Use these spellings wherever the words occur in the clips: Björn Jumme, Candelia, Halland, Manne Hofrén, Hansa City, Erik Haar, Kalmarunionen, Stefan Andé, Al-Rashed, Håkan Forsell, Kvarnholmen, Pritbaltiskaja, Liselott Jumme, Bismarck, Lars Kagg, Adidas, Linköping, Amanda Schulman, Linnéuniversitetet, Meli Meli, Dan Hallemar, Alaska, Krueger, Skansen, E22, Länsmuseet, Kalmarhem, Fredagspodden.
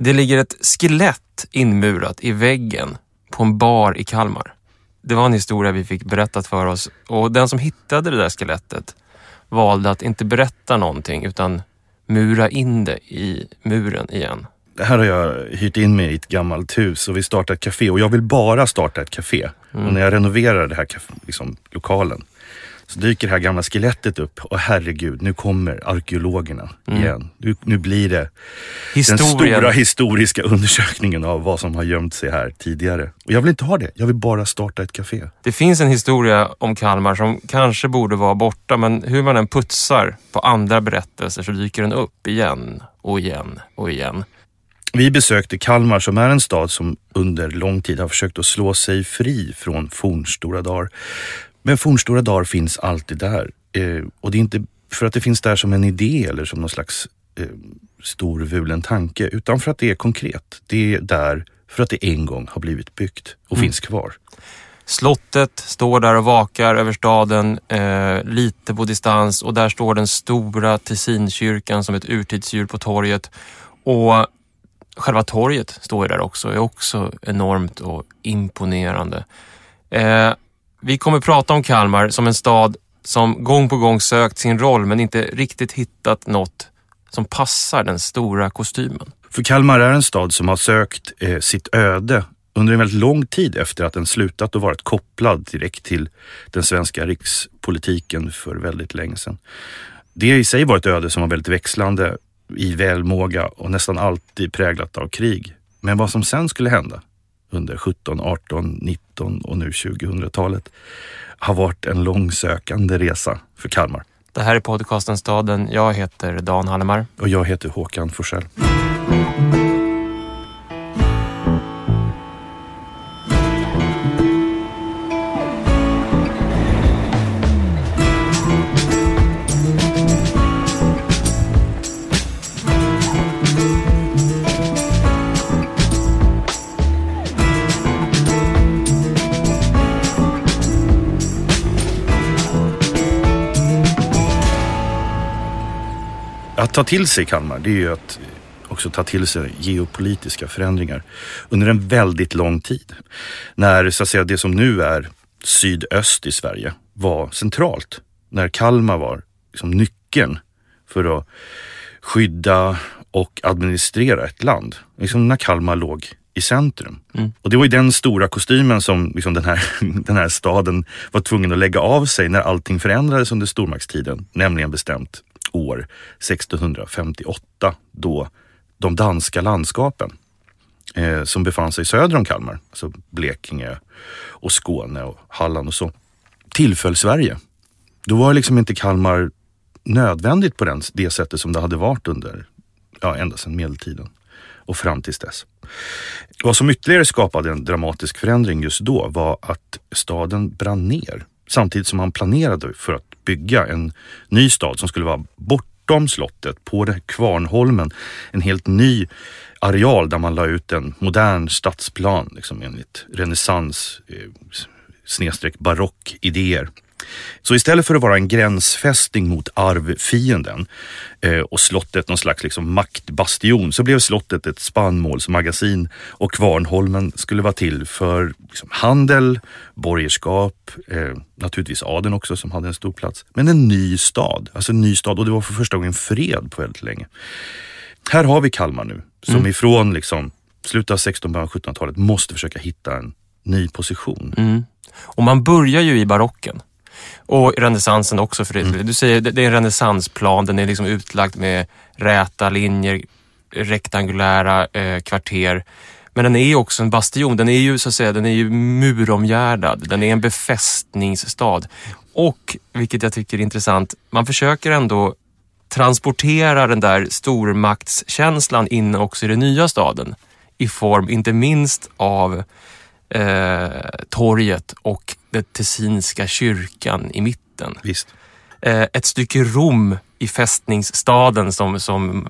Det ligger ett skelett inmurat i väggen på en bar i Kalmar. Det var en historia vi fick berättat för oss. Och den som hittade det där skelettet valde att inte berätta någonting utan mura in det i muren igen. Här har jag hyrt in mig i ett gammalt hus och vi startar ett café. Och jag vill bara starta ett café. Mm. Och när jag renoverar det här lokalen så dyker det här gamla skelettet upp. Och herregud, nu kommer arkeologerna igen. Nu blir det den stora historiska undersökningen av vad som har gömt sig här tidigare. Och jag vill inte ha det, jag vill bara starta ett café. Det finns en historia om Kalmar som kanske borde vara borta. Men hur man än putsar på andra berättelser så dyker den upp igen och igen och igen. Vi besökte Kalmar som är en stad som under lång tid har försökt att slå sig fri från fornstora dagar. Men fornstora dagar finns alltid där. Och det är inte för att det finns där som en idé eller som någon slags storvulen tanke. Utan för att det är konkret. Det är där för att det en gång har blivit byggt och finns kvar. Slottet står där och vakar över staden lite på distans. Och där står den stora Tessinkyrkan som ett urtidsdjur på torget. Och själva torget står där också. Är också enormt och imponerande. Vi kommer prata om Kalmar som en stad som gång på gång sökt sin roll men inte riktigt hittat något som passar den stora kostymen. För Kalmar är en stad som har sökt sitt öde under en väldigt lång tid efter att den slutat och varit kopplad direkt till den svenska rikspolitiken för väldigt länge sedan. Det i sig var ett öde som var väldigt växlande i välmåga och nästan alltid präglat av krig. Men vad som sen skulle hända under 17, 18, 19 och nu 2000-talet har varit en långsökande resa för Kalmar. Det här är podcasten Staden. Jag heter Dan Hallemar. Och jag heter Håkan Forsell. Att ta till sig Kalmar, det är ju att också ta till sig geopolitiska förändringar under en väldigt lång tid. När så att säga, det som nu är sydöst i Sverige var centralt. När Kalmar var liksom nyckeln för att skydda och administrera ett land. Liksom när Kalmar låg i centrum. Och det var ju den stora kostymen som liksom den här staden var tvungen att lägga av sig när allting förändrades under stormaktstiden. Nämligen bestämt år 1658 då de danska landskapen som befann sig söder om Kalmar, alltså Blekinge och Skåne och Halland och så, tillföll Sverige. Då var liksom inte Kalmar nödvändigt på det sättet som det hade varit under ända sedan medeltiden och fram tills dess. Vad som ytterligare skapade en dramatisk förändring just då var att staden brann ner samtidigt som man planerade för att bygga en ny stad som skulle vara bortom slottet på det här Kvarnholmen. En helt ny areal där man la ut en modern stadsplan liksom enligt renässans / barock idéer. Så istället för att vara en gränsfästning mot arvfienden och slottet någon slags liksom maktbastion så blev slottet ett spannmålsmagasin och Kvarnholmen skulle vara till för liksom handel, borgerskap, naturligtvis adeln också som hade en stor plats. Men en ny stad och det var för första gången fred på väldigt länge. Här har vi Kalmar nu som ifrån liksom, slutet av 1600-1700-talet måste försöka hitta en ny position. Och man börjar ju i barocken. Och renässansen också. För du säger det är en renässansplan. Den är liksom utlagd med räta linjer, rektangulära kvarter. Men den är också en bastion. Den är ju så att säga, den är ju muromgärdad. Den är en befästningsstad. Och, vilket jag tycker är intressant, man försöker ändå transportera den där stormaktskänslan in också i den nya staden. I form inte minst av torget och den tessinska kyrkan i mitten. Visst. Ett stycke Rom i fästningsstaden som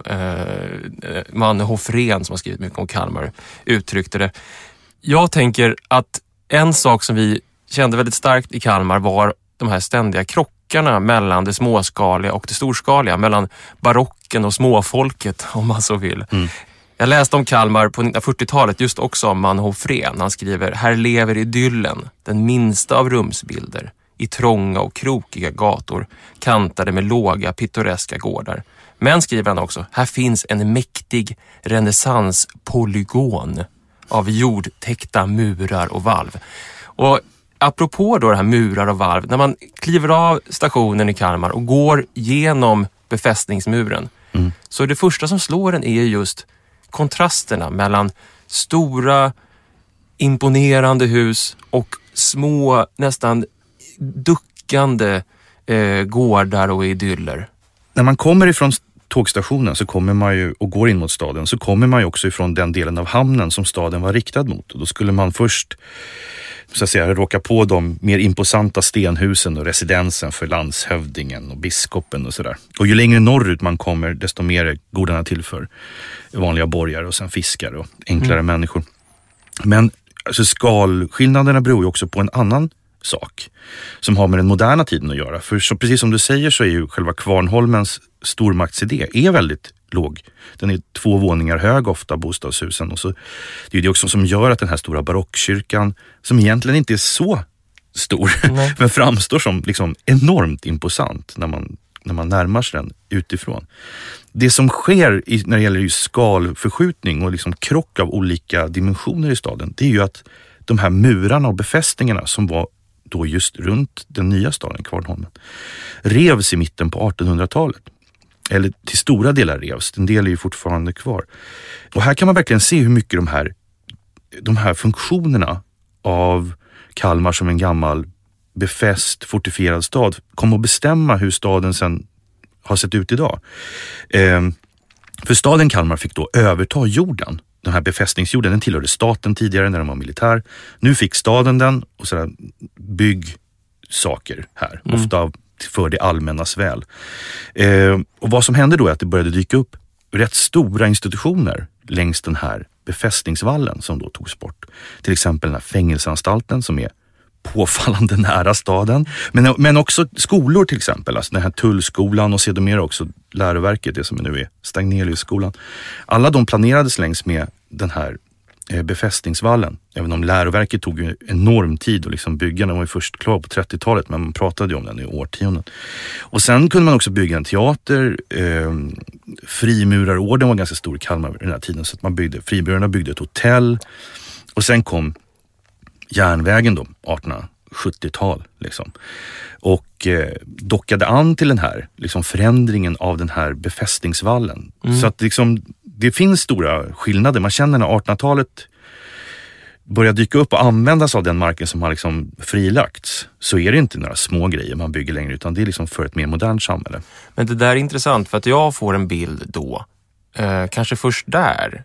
Manne Hofrén, som har skrivit mycket om Kalmar, uttryckte det. Jag tänker att en sak som vi kände väldigt starkt i Kalmar var de här ständiga krockarna mellan det småskaliga och det storskaliga, mellan barocken och småfolket om man så vill. Jag läste om Kalmar på 1940-talet just också om Manne Hofrén. Han skriver, här lever idyllen, den minsta av rumsbilder, i trånga och krokiga gator, kantade med låga pittoreska gårdar. Men, skriver han också, här finns en mäktig renässanspolygon av jordtäckta murar och valv. Och apropå då det här murar och valv, när man kliver av stationen i Kalmar och går genom befästningsmuren, så det första som slår en är just kontrasterna mellan stora, imponerande hus och små, nästan duckande gårdar och idyller. När man kommer ifrån tågstationen så kommer man ju, och går in mot staden, så kommer man ju också ifrån den delen av hamnen som staden var riktad mot. Och då skulle man först, så att säga, råka på de mer imposanta stenhusen och residensen för landshövdingen och biskopen och sådär. Och ju längre norrut man kommer, desto mer går den här till för vanliga borgare och sen fiskare och enklare människor. Men alltså, skalskillnaderna beror ju också på en annan sak som har med den moderna tiden att göra. För så, precis som du säger, så är ju själva Kvarnholmens stormaktsidé är väldigt låg. Den är 2 våningar hög ofta, bostadshusen. Och så, det är ju det också som gör att den här stora barockkyrkan, som egentligen inte är så stor, men framstår som liksom enormt imposant när man närmar sig den utifrån. Det som sker när det gäller skalförskjutning och liksom krock av olika dimensioner i staden, det är ju att de här murarna och befästningarna som var då just runt den nya staden Kvarnholmen revs i mitten på 1800-talet. Eller till stora delar revs, en del är ju fortfarande kvar. Och här kan man verkligen se hur mycket de här funktionerna av Kalmar som en gammal befäst, fortifierad stad kom att bestämma hur staden sen har sett ut idag. För staden Kalmar fick då överta jorden. Den här befästningsjorden, den tillhörde staten tidigare när den var militär. Nu fick staden den och sådär, bygg saker här. Ofta för det allmännas väl. Och vad som hände då är att det började dyka upp rätt stora institutioner längs den här befästningsvallen som då togs bort. Till exempel den här fängelseanstalten som är påfallande nära staden. Men också skolor till exempel. Alltså den här tullskolan och sedermera också läroverket, det som nu är Stagneliusskolan. Alla de planerades längs med den här befästningsvallen. Även om läroverket tog ju enorm tid att liksom bygga. Den var ju först klar på 30-talet, men man pratade ju om den i årtionden. Och sen kunde man också bygga en teater. Frimurarorden var ganska stor i Kalmar vid den här tiden, så att man byggde, frimurarna byggde ett hotell. Och sen kom järnvägen då, 1870-tal liksom. Och dockade an till den här liksom förändringen av den här befästningsvallen. Så att liksom, det finns stora skillnader. Man känner när 1800-talet börjar dyka upp och användas av den marken som har liksom frilagts, så är det inte några små grejer man bygger längre, utan det är liksom för ett mer modernt samhälle. Men det där är intressant, för att jag får en bild då, kanske först där,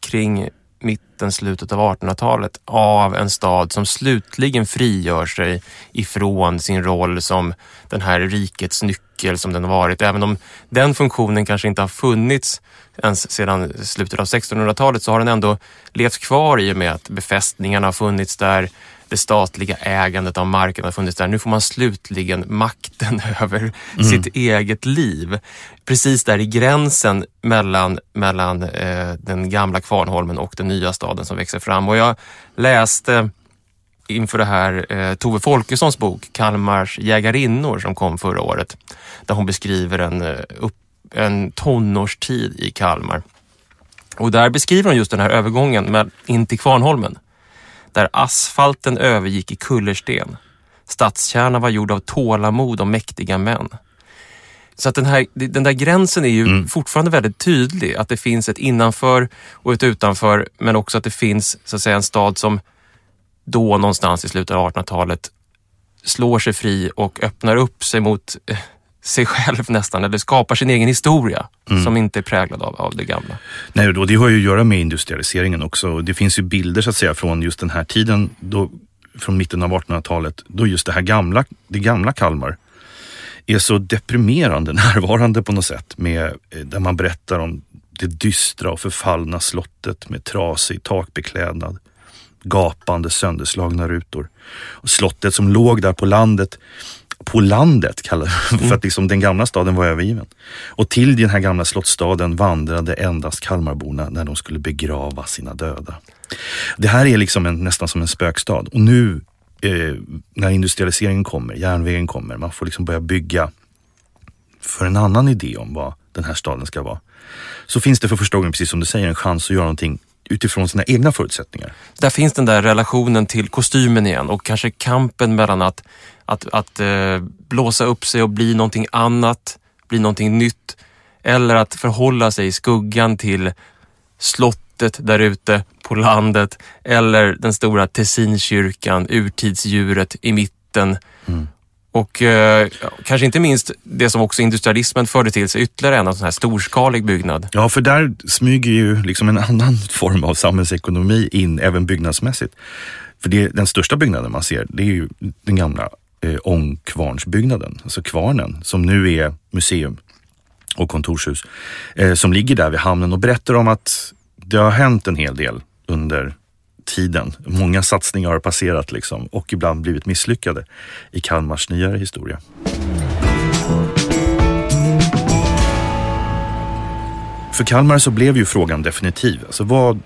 kring mitten, slutet av 1800-talet, av en stad som slutligen frigör sig ifrån sin roll som den här rikets nyckel som den varit. Även om den funktionen kanske inte har funnits ens sedan slutet av 1600-talet, så har den ändå levt kvar i och med att befästningarna har funnits där, det statliga ägandet av marken har funnits där. Nu får man slutligen makten över sitt eget liv. Precis där i gränsen mellan den gamla Kvarnholmen och den nya staden som växer fram. Och jag läste inför det här Tove Folkessons bok Kalmars jägarinnor som kom förra året, där hon beskriver en tonårstid i Kalmar. Och där beskriver hon just den här övergången in till Kvarnholmen, där asfalten övergick i kullersten. Stadskärnan var gjord av tålamod och mäktiga män. Så att den där gränsen är ju fortfarande väldigt tydlig. Att det finns ett innanför och ett utanför. Men också att det finns, så att säga, en stad som då någonstans i slutet av 1800-talet slår sig fri och öppnar upp sig mot sig själv nästan, eller skapar sin egen historia som inte är präglad av det gamla. Nej, och det har ju att göra med industrialiseringen också. Det finns ju bilder, så att säga, från just den här tiden då, från mitten av 1800-talet, då just det gamla Kalmar är så deprimerande närvarande på något sätt, med där man berättar om det dystra och förfallna slottet med trasig takbeklädnad, gapande sönderslagna rutor, och slottet som låg där på landet på landet, för att liksom den gamla staden var övergiven. Och till den här gamla slottsstaden vandrade endast kalmarborna när de skulle begrava sina döda. Det här är liksom nästan som en spökstad. Och nu när industrialiseringen kommer, järnvägen kommer, man får liksom börja bygga för en annan idé om vad den här staden ska vara. Så finns det för första gången, precis som du säger, en chans att göra någonting utifrån sina egna förutsättningar. Där finns den där relationen till kostymen igen, och kanske kampen mellan att blåsa upp sig och bli någonting annat, bli någonting nytt, eller att förhålla sig i skuggan till slottet där ute på landet, eller den stora Tessinkyrkan, urtidsdjuret i mitten. Mm. Och kanske inte minst det som också industrialismen förde till sig, ytterligare en sån här storskalig byggnad. Ja, för där smyger ju liksom en annan form av samhällsekonomi in, även byggnadsmässigt. För det är den största byggnaden man ser, det är ju den gamla ångkvarnsbyggnaden, alltså kvarnen, som nu är museum och kontorshus, som ligger där vid hamnen och berättar om att det har hänt en hel del under tiden. Många satsningar har passerat liksom, och ibland blivit misslyckade i Kalmars nyare historia. För Kalmar så blev ju frågan definitiv. Alltså, vad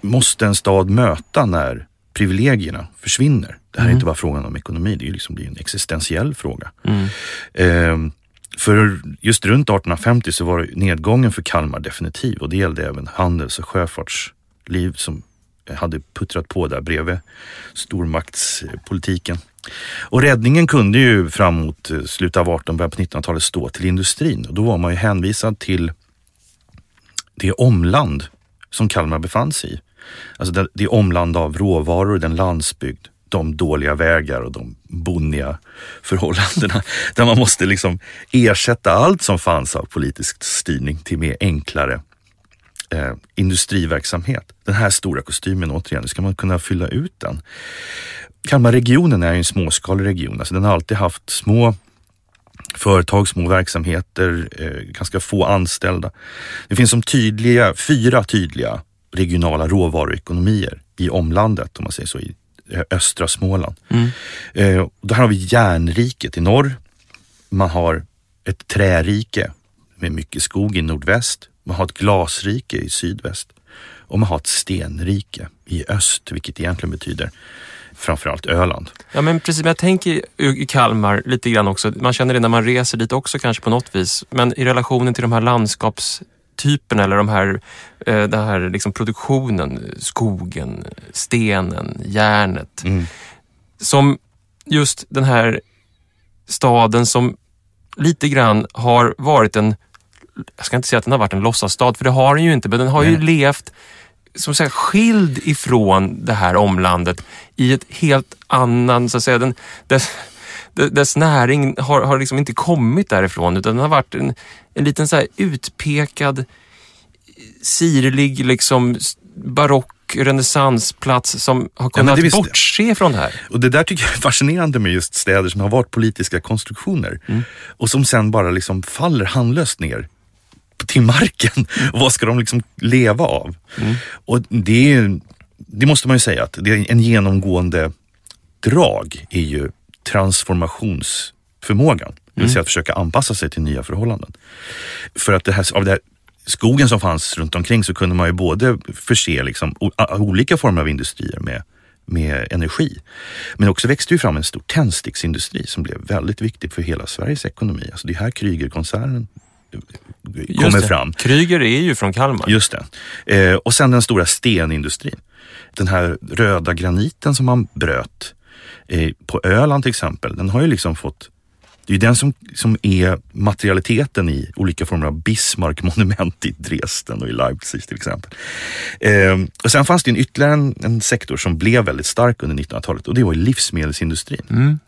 måste en stad möta när privilegierna försvinner? Det här är inte bara frågan om ekonomi, det är ju liksom blir en existentiell fråga. Mm. För just runt 1850 så var nedgången för Kalmar definitiv, och det gällde även handels- och sjöfartsliv som hade puttrat på där bredvid stormaktspolitiken. Och räddningen kunde ju framåt slutet av 1800-, början på 1900-talet stå till industrin, och då var man ju hänvisad till det omland som Kalmar befann sig i. Alltså det omland av råvaror, den landsbygd, de dåliga vägar och de bonniga förhållandena, där man måste liksom ersätta allt som fanns av politisk styrning till mer enklare industriverksamhet. Den här stora kostymen återigen, nu ska man kunna fylla ut den. Kalmarregionen är ju en småskalig region, alltså den har alltid haft små företag, små verksamheter, ganska få anställda. Det finns som fyra tydliga regionala råvaruekonomier i omlandet, om man säger så, i östra Småland. Mm. Då har vi järnriket i norr, man har ett trärike med mycket skog i nordväst, man har ett glasrike i sydväst och man har ett stenrike i öst, vilket egentligen betyder framförallt Öland. Ja, men precis, men jag tänker i Kalmar lite grann också, man känner det när man reser dit också kanske på något vis, men i relationen till de här landskapstyperna eller den här liksom produktionen, skogen, stenen, järnet, som just den här staden som lite grann har varit en, jag ska inte säga att den har varit en låtsasstad, för det har den ju inte, men den har ju levt som sagt skild ifrån det här omlandet i ett helt annan, så att säga, dess näring har liksom inte kommit därifrån, utan den har varit en liten så här utpekad, sirlig liksom barock renässansplats som har kunnat bortse från det här. Och det där tycker jag är fascinerande med just städer som har varit politiska konstruktioner och som sen bara liksom faller handlöst ner till marken. Och vad ska de liksom leva av? Mm. Och det måste man ju säga att det är en genomgående drag är ju transformationsförmågan. Det vill säga att försöka anpassa sig till nya förhållanden. För att det här skogen som fanns runt omkring så kunde man ju både förse liksom olika former av industrier med energi. Men också växte ju fram en stor tändsticksindustri som blev väldigt viktig för hela Sveriges ekonomi. Alltså det här Krueger-koncernen kommer fram. Krueger är ju från Kalmar. Just det. Och sen den stora stenindustrin. Den här röda graniten som man bröt på Öland till exempel, den har ju liksom fått. Det är ju den som är materialiteten i olika former av Bismarck-monument i Dresden och i Leipzig till exempel. Och sen fanns det ytterligare en sektor som blev väldigt stark under 1900-talet, och det var ju livsmedelsindustrin. Mm.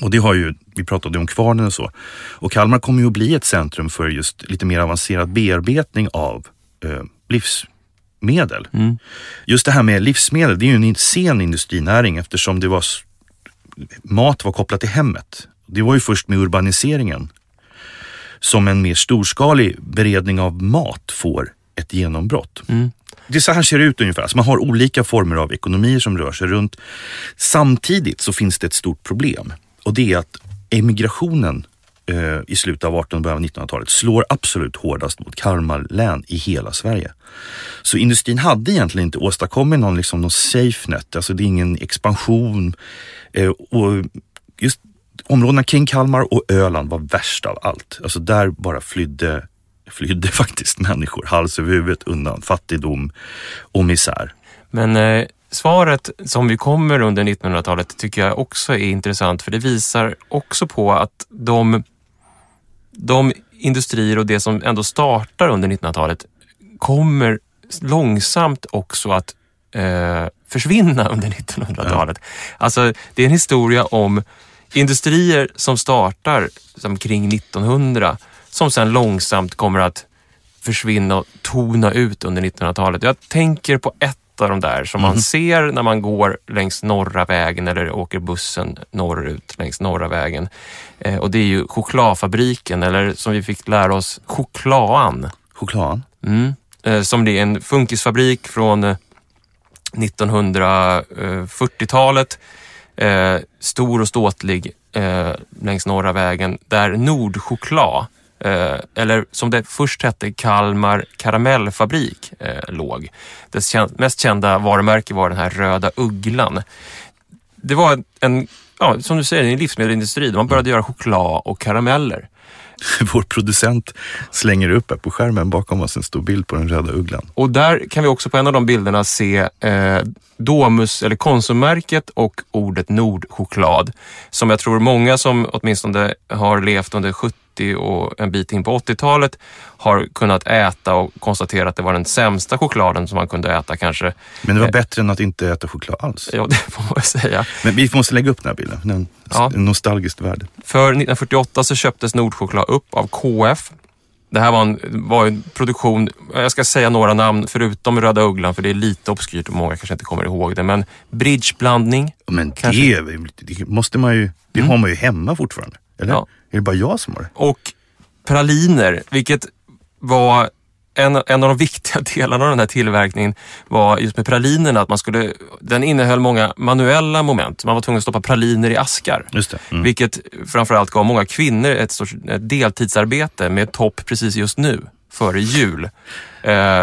Och det har ju, vi pratade om kvarnen och så. Och Kalmar kommer ju att bli ett centrum för just lite mer avancerad bearbetning av livsmedel. Mm. Just det här med livsmedel, det är ju en sen industrinäring, eftersom det var mat var kopplat till hemmet. Det var ju först med urbaniseringen som en mer storskalig beredning av mat får ett genombrott. Mm. Det är så här ser det ut ungefär. Så man har olika former av ekonomier som rör sig runt. Samtidigt så finns det ett stort problem. Och det är att emigrationen i slutet av 1800- och början av 1900-talet slår absolut hårdast mot Kalmar län i hela Sverige. Så industrin hade egentligen inte åstadkommit någon safe net, alltså det är ingen expansion. Och just områdena kring Kalmar och Öland var värst av allt. Alltså där bara flydde faktiskt människor hals över huvudet undan fattigdom och misär. Men svaret som vi kommer under 1900-talet tycker jag också är intressant, för det visar också på att de industrier och det som ändå startar under 1900-talet kommer långsamt också att försvinna under 1900-talet. Ja. Alltså det är en historia om industrier som startar som kring 1900 som sen långsamt kommer att försvinna och tona ut under 1900-talet. Jag tänker på ett av de där som man ser när man går längs norra vägen eller åker bussen norrut längs norra vägen. Och det är ju chokladfabriken, eller som vi fick lära oss, chokladan. Som det är en funkisfabrik från 1940-talet. Stor och ståtlig längs norra vägen där Nordchoklad, eller som det först hette Kalmar karamellfabrik, låg. Dess mest kända varumärke var den här röda ugglan. Det var som du säger, en livsmedelsindustri där man började göra choklad och karameller. Vår producent slänger upp här på skärmen bakom oss en stor bild på den röda ugglan. Och där kan vi också på en av de bilderna se Domus eller konsummärket och ordet Nordchoklad, som jag tror många som åtminstone har levt under 70 och en bit in på 80-talet har kunnat äta och konstatera att det var den sämsta chokladen som man kunde äta kanske. Men det var bättre än att inte äta choklad alls. Ja, det får man säga. Men vi måste lägga upp den här bilden, den nostalgiskt värde. För 1948 så köptes Nordchoklad upp av KF. Det här var en produktion, jag ska säga några namn förutom Röda Ugglan för det är lite obskyrt och många kanske inte kommer ihåg det, men bridgeblandning. Men det måste man ju, det har man ju hemma fortfarande, eller? Ja. Är det bara jag som har det? Och praliner, vilket var en av de viktiga delarna av den här tillverkningen, var just med pralinerna att den innehöll många manuella moment. Man var tvungen att stoppa praliner i askar. Just det. Mm. Vilket framförallt gav många kvinnor ett sorts deltidsarbete med topp precis just nu, före jul.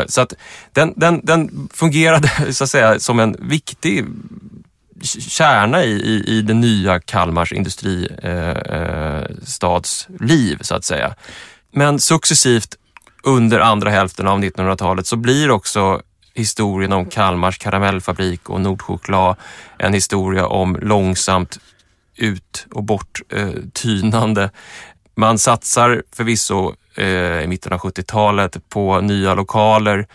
Så att den fungerade så att säga som en viktig kärna i den nya Kalmars industristads liv så att säga. Men successivt under andra hälften av 1900-talet så blir också historien om Kalmars karamellfabrik och Nordchoklad en historia om långsamt ut- och borttynande. Man satsar förvisso i mitten av 70-talet på nya lokaler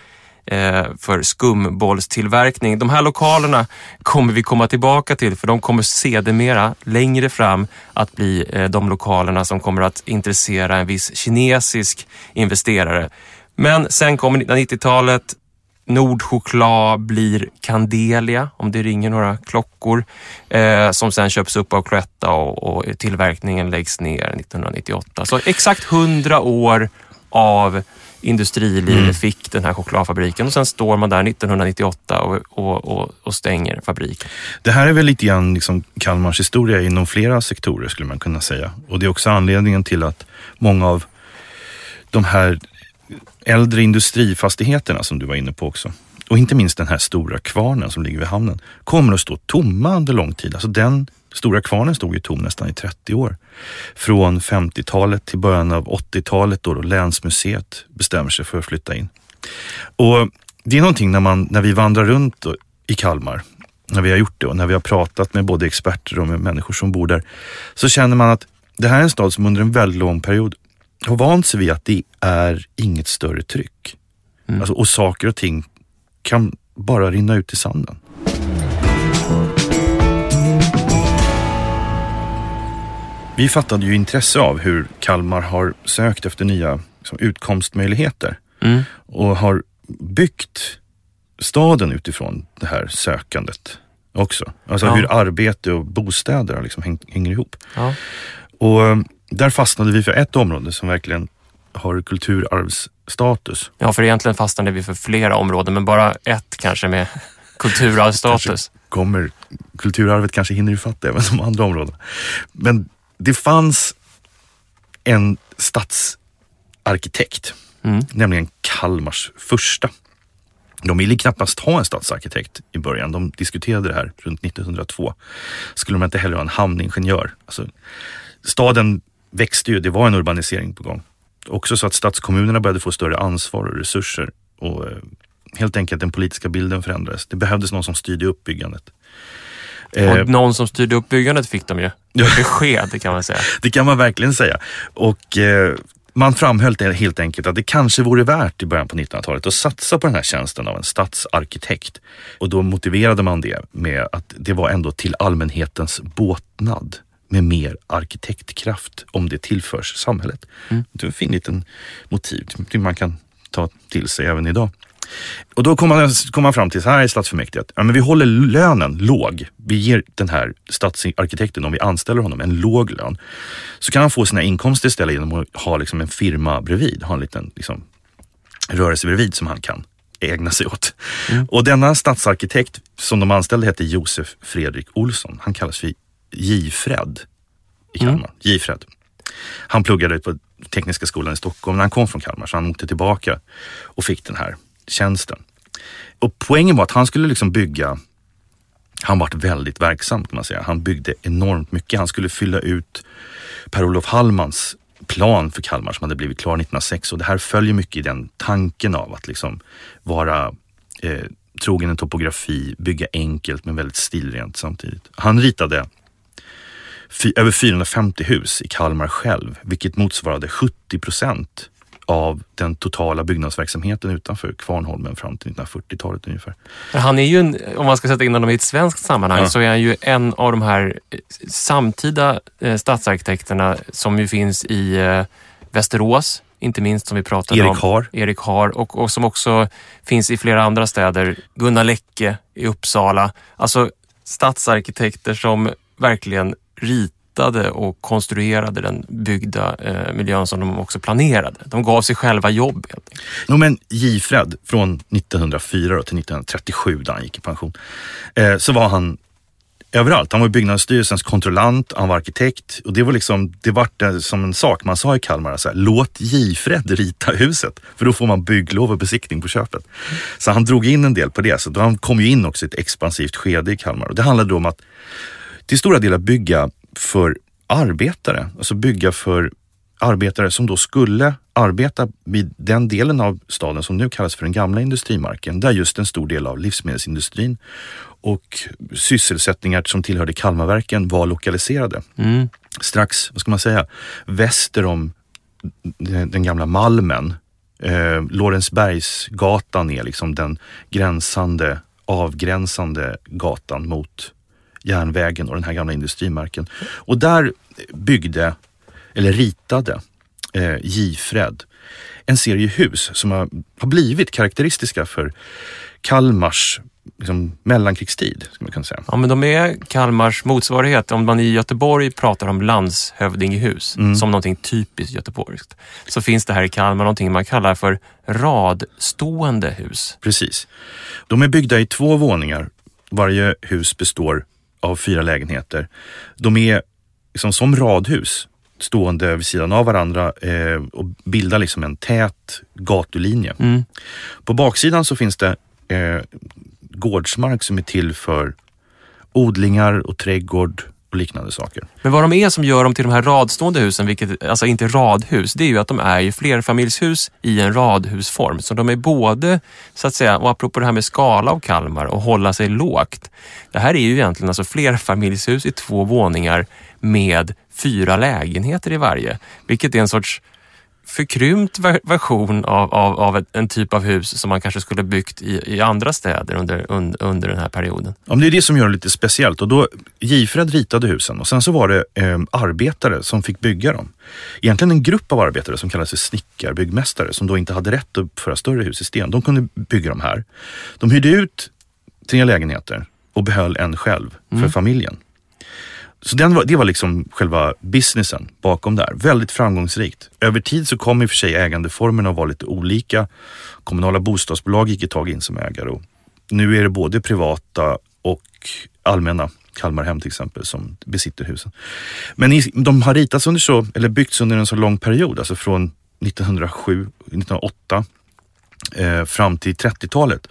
för skumbollstillverkning. De här lokalerna kommer vi komma tillbaka till, för de kommer sedermera längre fram att bli de lokalerna som kommer att intressera en viss kinesisk investerare. Men sen kommer 1990-talet, Nordchoklad blir Candelia, om det ringer några klockor, som sen köps upp av Cloetta och tillverkningen läggs ner 1998. Så exakt 100 år av industrilivet fick den här chokladfabriken, och sen står man där 1998 och stänger fabriken. Det här är väl lite grann liksom Kalmars historia inom flera sektorer skulle man kunna säga. Och det är också anledningen till att många av de här äldre industrifastigheterna som du var inne på också, och inte minst den här stora kvarnen som ligger vid hamnen, kommer att stå tomma under lång tid. Alltså den stora kvarnen stod ju tom nästan i 30 år. Från 50-talet till början av 80-talet då Länsmuseet bestämmer sig för att flytta in. Och det är någonting när vi vandrar runt i Kalmar, när vi har gjort det och när vi har pratat med både experter och med människor som bor där, så känner man att det här är en stad som under en väldigt lång period har vant sig vid att det är inget större tryck. Mm. Alltså, och saker och ting kan bara rinna ut i sanden. Vi fattade ju intresse av hur Kalmar har sökt efter nya utkomstmöjligheter och har byggt staden utifrån det här sökandet också. Alltså hur arbete och bostäder hänger ihop. Ja. Och där fastnade vi för ett område som verkligen har kulturarvsstatus. Ja, för egentligen fastnade vi för flera områden, men bara ett kanske med kulturarvsstatus. Kulturarvet kanske hinner ju fatta även de andra områdena. Men Det fanns en stadsarkitekt, nämligen Kalmars första. De ville knappast ha en stadsarkitekt i början. De diskuterade det här runt 1902. Skulle de inte heller ha en hamningenjör? Alltså, staden växte ju, det var en urbanisering på gång. Också så att stadskommunerna började få större ansvar och resurser. Och helt enkelt den politiska bilden förändrades. Det behövdes någon som styrde upp byggandet. Och någon som styrde upp byggandet fick de ju. Besked kan man säga. Det kan man verkligen säga. Och man framhöll det helt enkelt att det kanske vore värt i början på 1900-talet att satsa på den här tjänsten av en stadsarkitekt. Och då motiverade man det med att det var ändå till allmänhetens båtnad med mer arkitektkraft om det tillförs samhället. Det är en fin liten motiv man kan ta till sig även idag. Och då kom man fram till så här i stadsfullmäktige att ja, men vi håller lönen låg. Vi ger den här stadsarkitekten, om vi anställer honom, en låg lön. Så kan han få sina inkomster istället genom att ha liksom en firma bredvid. Ha en liten liksom, rörelse bredvid som han kan ägna sig åt. Och denna stadsarkitekt som de anställde hette Josef Fredrik Olsson. Han kallas för J-Fred i Kalmar. J-Fred. Han pluggade på Tekniska skolan i Stockholm när han kom från Kalmar. Så han åkte tillbaka och fick den här tjänsten. Och poängen var att han skulle liksom bygga, han var väldigt verksam kan man säga, han byggde enormt mycket, han skulle fylla ut Per-Olof Hallmans plan för Kalmar som hade blivit klar 1906 och det här följer mycket i den tanken av att liksom vara trogen en topografi, bygga enkelt men väldigt stilrent samtidigt. Han ritade över 450 hus i Kalmar själv, vilket motsvarade 70% av den totala byggnadsverksamheten utanför Kvarnholmen fram till 1940-talet ungefär. Han är ju, om man ska sätta in honom i ett svenskt sammanhang, så är han ju en av de här samtida stadsarkitekterna som ju finns i Västerås, inte minst som vi pratade om. Erik Haar. Och som också finns i flera andra städer. Gunnar Läcke i Uppsala. Alltså stadsarkitekter som verkligen och konstruerade den byggda miljön som de också planerade. De gav sig själva jobb. No, men J-Fred från 1904 till 1937 då han gick i pension så var han överallt. Han var byggnadsstyrelsens kontrollant, han var arkitekt och det var liksom, det var som en sak man sa i Kalmar så här, låt J-Fred rita huset för då får man bygglov och besiktning på köpet. Så han drog in en del på det, så då han kom ju in också i ett expansivt skede i Kalmar och det handlade då om att till stora delar bygga för arbetare, alltså bygga för arbetare som då skulle arbeta vid den delen av staden som nu kallas för den gamla industrimarken, där just en stor del av livsmedelsindustrin och sysselsättningar som tillhörde Kalmarverken var lokaliserade. Strax, vad ska man säga, väster om den gamla Malmen, Lorensbergsgatan är liksom den avgränsande gatan mot järnvägen och den här gamla industrimarken. Och där byggde eller ritade J-Fred en serie hus som har blivit karaktäristiska för Kalmars liksom, mellankrigstid skulle man kunna säga. Ja, men de är Kalmars motsvarighet. Om man i Göteborg pratar om landshövdingehus som någonting typiskt göteborgskt, så finns det här i Kalmar någonting man kallar för radstående hus. Precis. De är byggda i 2 våningar. Varje hus består av 4 lägenheter. De är liksom som radhus stående vid sidan av varandra och bildar liksom en tät gatulinje. På baksidan så finns det gårdsmark som är till för odlingar och trädgård och liknande saker. Men vad de är som gör dem till de här radstående husen, vilket alltså inte radhus, det är ju att de är ju flerfamiljshus i en radhusform. Så de är både, så att säga, och apropå det här med skala av Kalmar och hålla sig lågt. Det här är ju egentligen alltså flerfamiljshus i 2 våningar med 4 lägenheter i varje. Vilket är en sorts förkrympt version av en typ av hus som man kanske skulle byggt i andra städer under den här perioden. Ja, men det är det som gör det lite speciellt. Och då J-Fred ritade husen och sen så var det arbetare som fick bygga dem. Egentligen en grupp av arbetare som kallades för snickarbyggmästare som då inte hade rätt att uppföra större hus i sten. De kunde bygga de här. De hyrde ut 3 lägenheter och behöll en själv för familjen. Så det var liksom själva businessen bakom där. Väldigt framgångsrikt. Över tid så kom i och för sig ägandeformerna att vara lite olika. Kommunala bostadsbolag gick ett tag in som ägare. Och nu är det både privata och allmänna Kalmarhem till exempel som besitter husen. Men de har ritats under så, eller byggts under en så lång period, alltså från 1907, 1908 fram till 30-talet,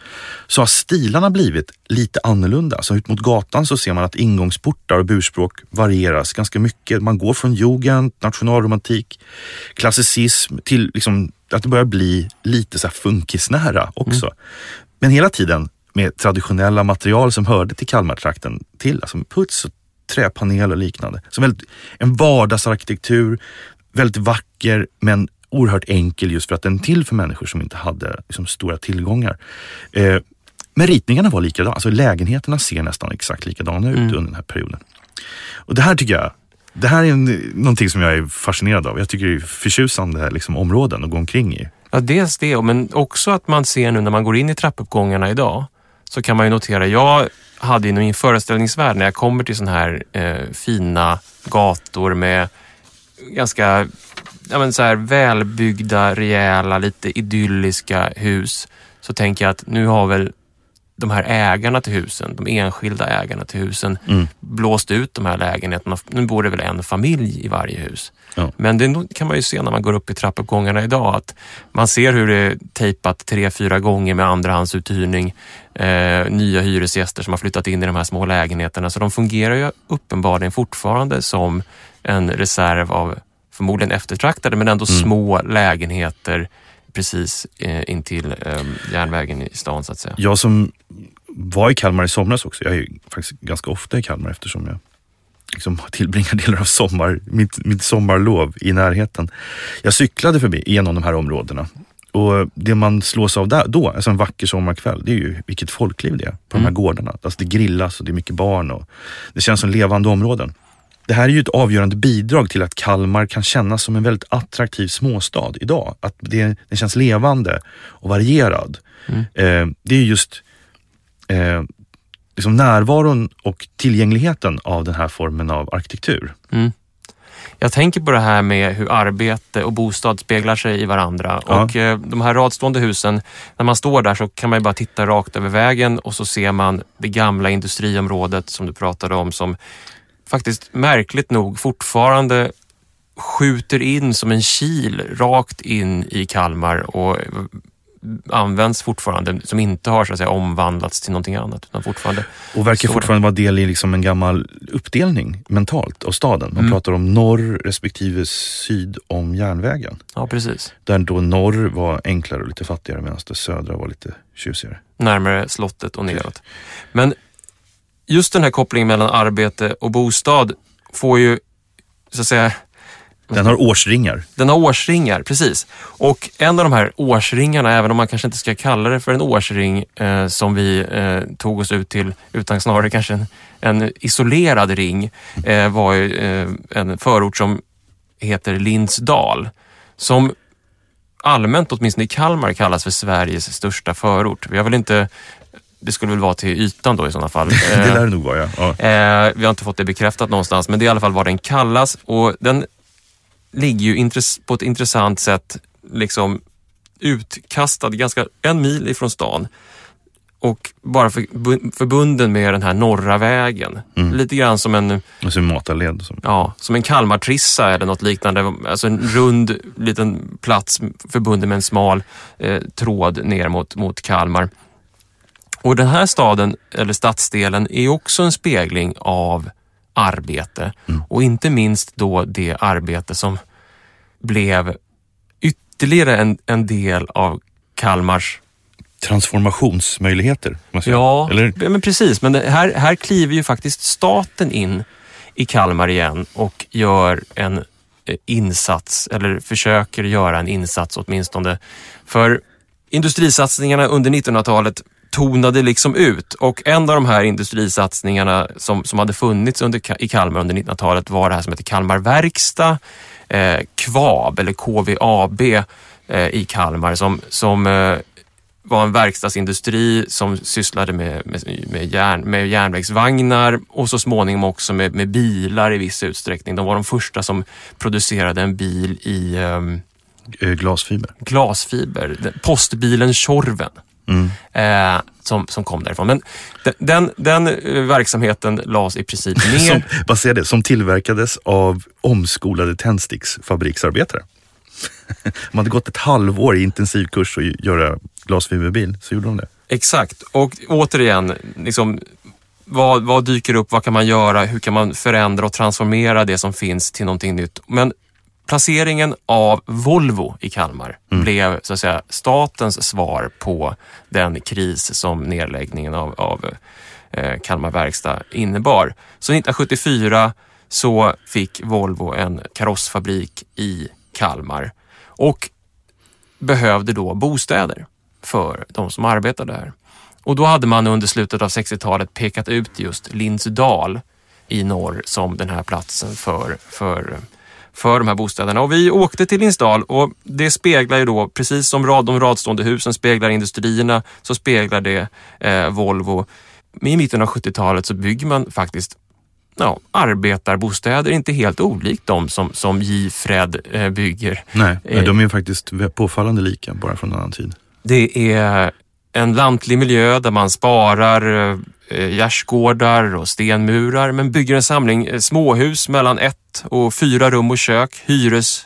så har stilarna blivit lite annorlunda. Så ut mot gatan så ser man att ingångsportar och burspråk varieras ganska mycket. Man går från jugend, nationalromantik, klassicism till liksom att det börjar bli lite så här funkisnära också. Mm. Men hela tiden med traditionella material som hörde till Kalmartrakten till, alltså puts och träpanel och liknande. Så väldigt, en vardagsarkitektur, väldigt vacker men oerhört enkel just för att den till för människor som inte hade liksom stora tillgångar. Men ritningarna var likadana, alltså lägenheterna ser nästan exakt likadana ut under den här perioden. Och det här tycker jag, det här är någonting som jag är fascinerad av. Jag tycker det är förtjusande liksom, områden att gå omkring i. Ja, dels det, men också att man ser nu när man går in i trappuppgångarna idag så kan man ju notera, jag hade i min föreställningsvärld när jag kommer till sådana här fina gator med ganska så här välbyggda, rejäla, lite idylliska hus, så tänker jag att nu har väl de här ägarna till husen, de enskilda ägarna till husen blåst ut de här lägenheterna. Nu bor det väl en familj i varje hus. Ja. Men det kan man ju se när man går upp i trappuppgångarna idag, att man ser hur det är tejpat 3-4 gånger med andrahandsuthyrning, nya hyresgäster som har flyttat in i de här små lägenheterna. Så de fungerar ju uppenbarligen fortfarande som en reserv av förmodligen eftertraktade men ändå små lägenheter precis intill järnvägen i stan så att säga. Jag som var i Kalmar i somras också, jag är ju faktiskt ganska ofta i Kalmar eftersom jag liksom tillbringar delar av mitt sommarlov i närheten. Jag cyklade förbi genom de här områdena och det man slås av där då, alltså en vacker sommarkväll, det är ju vilket folkliv det är på de här gårdarna. Alltså det grillas och det är mycket barn och det känns som levande områden. Det här är ju ett avgörande bidrag till att Kalmar kan kännas som en väldigt attraktiv småstad idag. Att det känns levande och varierad. Det är just liksom närvaron och tillgängligheten av den här formen av arkitektur. Jag tänker på det här med hur arbete och bostad speglar sig i varandra. Ja. Och de här radstående husen, när man står där så kan man ju bara titta rakt över vägen och så ser man det gamla industriområdet som du pratade om som faktiskt märkligt nog fortfarande skjuter in som en kil rakt in i Kalmar och används fortfarande, som inte har så att säga omvandlats till någonting annat utan fortfarande. Och verkar fortfarande vara del i liksom en gammal uppdelning mentalt av staden. Man pratar om norr respektive syd om järnvägen. Ja, precis. Där då norr var enklare och lite fattigare medan det södra var lite tjusigare. Närmare slottet och neråt. Men just den här kopplingen mellan arbete och bostad får ju, så att säga... Den har årsringar. Den har årsringar, precis. Och en av de här årsringarna, även om man kanske inte ska kalla det för en årsring som vi tog oss ut till, utan snarare kanske en isolerad ring, var ju en förort som heter Lindsdal, som allmänt, åtminstone i Kalmar, kallas för Sveriges största förort. Vi har väl inte... Det skulle väl vara till ytan då i sådana fall. Det lär det nog vara, ja. Vi har inte fått det bekräftat någonstans, men det är i alla fall vad den kallas. Och den ligger ju på ett intressant sätt liksom utkastad ganska 1 mil ifrån stan. Och bara förbunden med den här norra vägen. Lite grann som en... Alltså en matarled. Ja, som en Kalmartrissa eller något liknande. Alltså en rund liten plats förbunden med en smal tråd ner mot Kalmar. Och den här staden, eller stadsdelen, är också en spegling av arbete. Och inte minst då det arbete som blev ytterligare en del av Kalmars... Transformationsmöjligheter. Ja, eller? Men precis. Men här kliver ju faktiskt staten in i Kalmar igen och gör en insats, eller försöker göra en insats åtminstone. För industrisatsningarna under 1900-talet tonade liksom ut, och en av de här industrisatsningarna som hade funnits i Kalmar under 1900-talet var det här som heter Kalmar Verkstad, KVAB eller KVAB i Kalmar, som var en verkstadsindustri som sysslade med järnvägsvagnar och så småningom också med bilar i viss utsträckning. De var de första som producerade en bil i glasfiber. Postbilen Tjorven. Som kom därifrån. Men den verksamheten lades i princip ner. Som tillverkades av omskolade tändsticksfabriksarbetare. Man hade gått ett halvår i intensivkurs att göra glasfiberbil, så gjorde de det. Exakt. Och återigen, liksom, vad dyker upp, vad kan man göra, hur kan man förändra och transformera det som finns till någonting nytt. Men placeringen av Volvo i Kalmar blev så att säga statens svar på den kris som nedläggningen av Kalmar Verkstad innebar. Så 1974 så fick Volvo en karossfabrik i Kalmar och behövde då bostäder för de som arbetade där. Och då hade man under slutet av 60-talet pekat ut just Lindsdal i norr som den här platsen för de här bostäderna. Och vi åkte till Lindsdal och det speglar ju då, precis som de radstående husen speglar industrierna, så speglar det Volvo. Men i mitten av 70-talet så bygger man faktiskt arbetarbostäder, inte helt olikt de som J. Fred bygger. Nej, de är faktiskt påfallande lika, bara från en annan tid. Det är en lantlig miljö där man sparar gärdsgårdar och stenmurar, men bygger en samling småhus mellan 1 och 4 rum och kök, hyreshus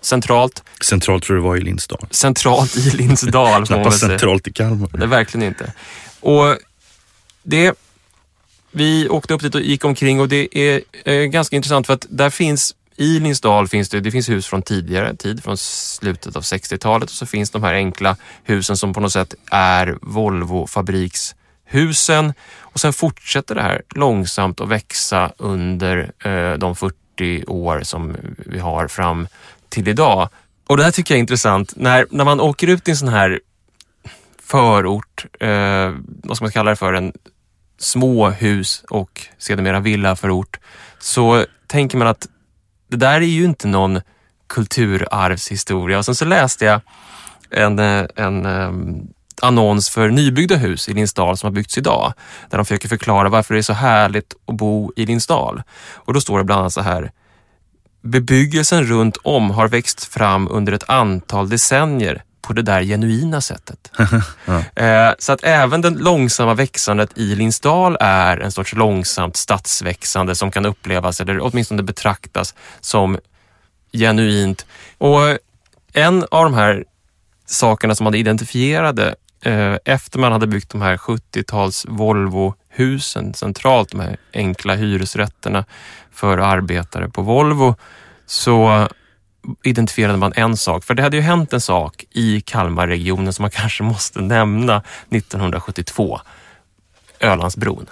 centralt. Centralt tror jag det var i Lindsdal. Centralt i Lindsdal. Knappast centralt i Kalmar. Det är verkligen inte. Och vi åkte upp dit och gick omkring, och det är ganska intressant för att där finns, i Lindsdal finns det finns hus från tidigare tid, från slutet av 60-talet, och så finns de här enkla husen som på något sätt är Volvo-fabrikshusen, och sen fortsätter det här långsamt att växa under de 40 år som vi har fram till idag. Och det här tycker jag är intressant, när man åker ut i en sån här förort, vad ska man kalla det för, en småhus och sedermera villaförort, så tänker man att det där är ju inte någon kulturarvshistoria. Och sen så läste jag en annons för nybyggda hus i Lindsdal som har byggts idag, där de försöker förklara varför det är så härligt att bo i Lindsdal. Och då står det bland annat så här: bebyggelsen runt om har växt fram under ett antal decennier på det där genuina sättet. Så att även det långsamma växandet i Lindsdal är en sorts långsamt stadsväxande som kan upplevas, eller åtminstone betraktas som genuint. Och en av de här sakerna som man identifierade efter man hade byggt de här 70-tals Volvo-husen centralt, de här enkla hyresrätterna för arbetare på Volvo, så identifierade man en sak. För det hade ju hänt en sak i Kalmarregionen som man kanske måste nämna 1972. Ölandsbron.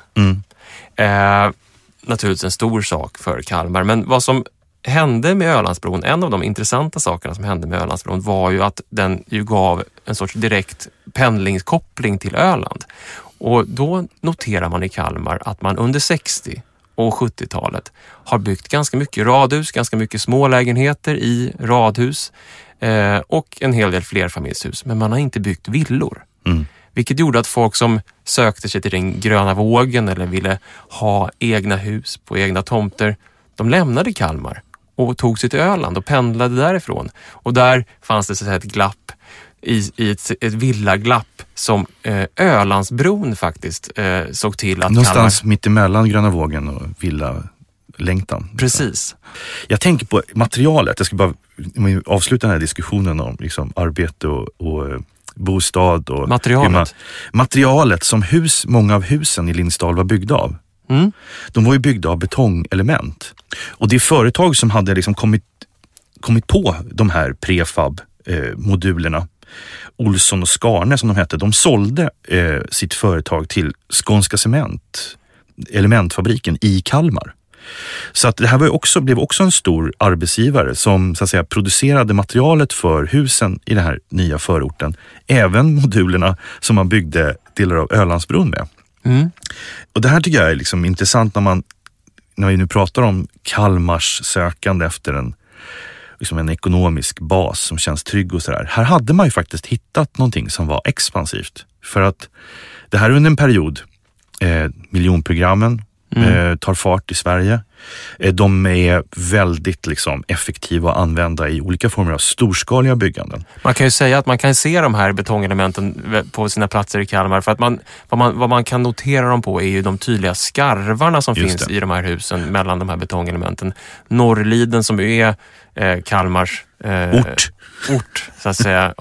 Naturligtvis en stor sak för Kalmar. Men vad som hände med Ölandsbron, en av de intressanta sakerna som hände med Ölandsbron, var ju att den ju gav en sorts direkt pendlingskoppling till Öland. Och då noterar man i Kalmar att man under 60- och 70-talet har byggt ganska mycket radhus, ganska mycket smålägenheter i radhus och en hel del flerfamiljshus. Men man har inte byggt villor. Vilket gjorde att folk som sökte sig till den gröna vågen eller ville ha egna hus på egna tomter, de lämnade Kalmar och tog sig till Öland och pendlade därifrån. Och där fanns det så att säga ett glapp, i ett villaglapp som Ölandsbron faktiskt såg till att... Någonstans mitt emellan gröna vågen och villalängtan. Precis. Jag tänker på materialet. Jag ska bara avsluta den här diskussionen om liksom arbete och bostad. Och materialet som många av husen i Lindsdal var byggda av. De var ju byggda av betongelement. Och det är företag som hade liksom kommit på de här prefab modulerna. Olsson och Skarne som de hette, de sålde sitt företag till Skånska Cement, elementfabriken i Kalmar. Så att det här blev också en stor arbetsgivare som så att säga producerade materialet för husen i den här nya förorten. Även modulerna som man byggde delar av Ölandsbron med. Och det här tycker jag är liksom intressant när vi nu pratar om Kalmars sökande efter liksom en ekonomisk bas som känns trygg och sådär. Här hade man ju faktiskt hittat någonting som var expansivt. För att det här under en period, miljonprogrammen tar fart i Sverige. De är väldigt effektiva att använda i olika former av storskaliga bygganden. Man kan ju säga att man kan se de här betongelementen på sina platser i Kalmar, för att vad man kan notera dem på är ju de tydliga skarvarna som finns i de här husen mellan de här betongelementen. Norrliden, som är Kalmars ort så att säga,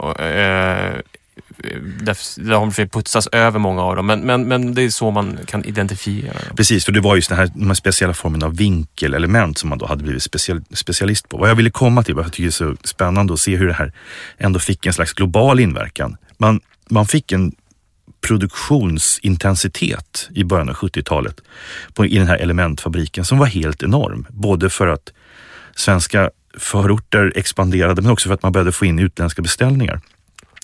där har de putsats över många av dem, men det är så man kan identifiera dem. Precis, för det var just de här speciella formen av vinkelelement som man då hade blivit specialist på. Vad jag ville komma till, vad jag tycker det är så spännande att se hur det här ändå fick en slags global inverkan. Man fick en produktionsintensitet i början av 70-talet i den här elementfabriken som var helt enorm. Både för att svenska förorter expanderade, men också för att man började få in utländska beställningar.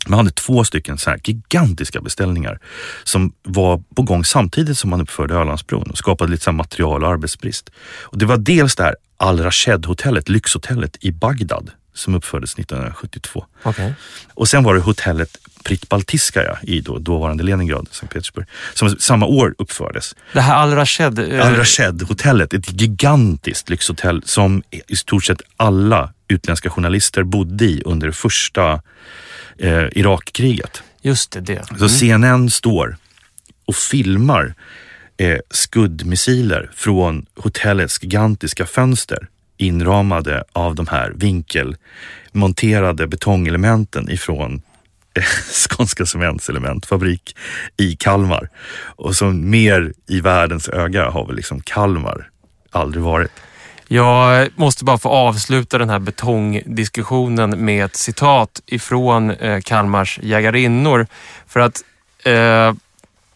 Man hade 2 stycken så här gigantiska beställningar som var på gång samtidigt som man uppförde Ölandsbron och skapade lite så här material- och arbetsbrist. Och det var dels det här Al-Rashed-hotellet, lyxhotellet i Bagdad, som uppfördes 1972. Okay. Och sen var det hotellet Pritbaltiskaja i dåvarande Leningrad, Sankt Petersburg, som samma år uppfördes. Det här Al-Rashed-hotellet, ett gigantiskt lyxhotell som i stort sett alla utländska journalister bodde i under det första Irakkriget. Just det. Mm. Så CNN står och filmar skuddmissiler från hotellets gigantiska fönster, inramade av de här vinkelmonterade betongelementen ifrån Skånska cementelementfabrik i Kalmar. Och som mer i världens öga har väl Kalmar aldrig varit. Jag måste bara få avsluta den här betongdiskussionen med ett citat ifrån Kalmars jägarinnor. För att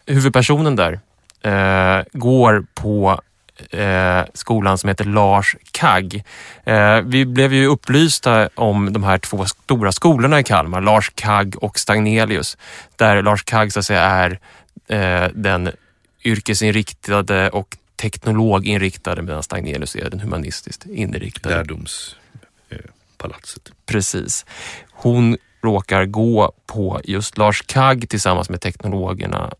huvudpersonen där går på skolan som heter Lars Kagg. Vi blev ju upplysta om de här 2 stora skolorna i Kalmar, Lars Kagg och Stagnelius, där Lars Kagg så att säga är den yrkesinriktade och teknologinriktade, medan Stagnelius är den humanistiskt inriktade. Lärdomspalatset. Precis. Hon råkar gå på just Lars Kagg tillsammans med teknologerna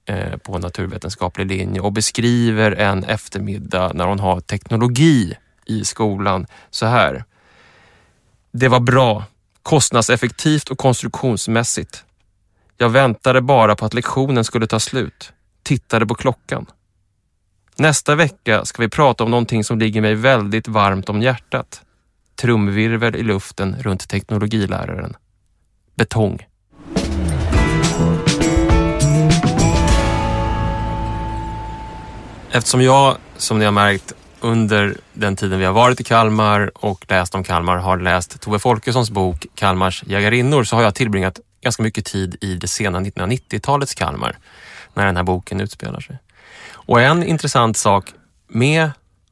på en naturvetenskaplig linje och beskriver en eftermiddag när hon har teknologi i skolan så här. Det var bra, kostnadseffektivt och konstruktionsmässigt. Jag väntade bara på att lektionen skulle ta slut. Tittade på klockan. Nästa vecka ska vi prata om någonting som ligger mig väldigt varmt om hjärtat. Trumvirvel i luften runt teknologiläraren. Betong. Eftersom jag, som ni har märkt, under den tiden vi har varit i Kalmar och läst om Kalmar har läst Tove Folkessons bok Kalmars jägarinnor, så har jag tillbringat ganska mycket tid i det sena 1990-talets Kalmar när den här boken utspelar sig. Och en intressant sak med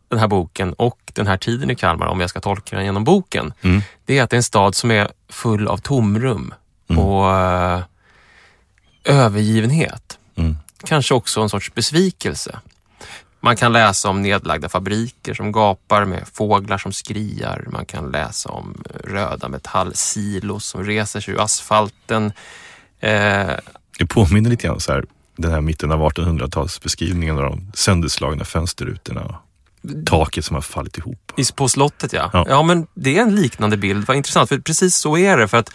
den här boken och den här tiden i Kalmar, om jag ska tolka den genom boken, det är att det är en stad som är full av tomrum och övergivenhet. Kanske också en sorts besvikelse. Man kan läsa om nedlagda fabriker som gapar med fåglar som skriar. Man kan läsa om röda metallsilos som reser sig ur asfalten. Det påminner lite grann så här, den här mitten av 1800-talsbeskrivningen av de sönderslagna fönsterrutorna, taket som har fallit ihop. På slottet, ja. Men det är en liknande bild. Vad intressant, för precis så är det. För att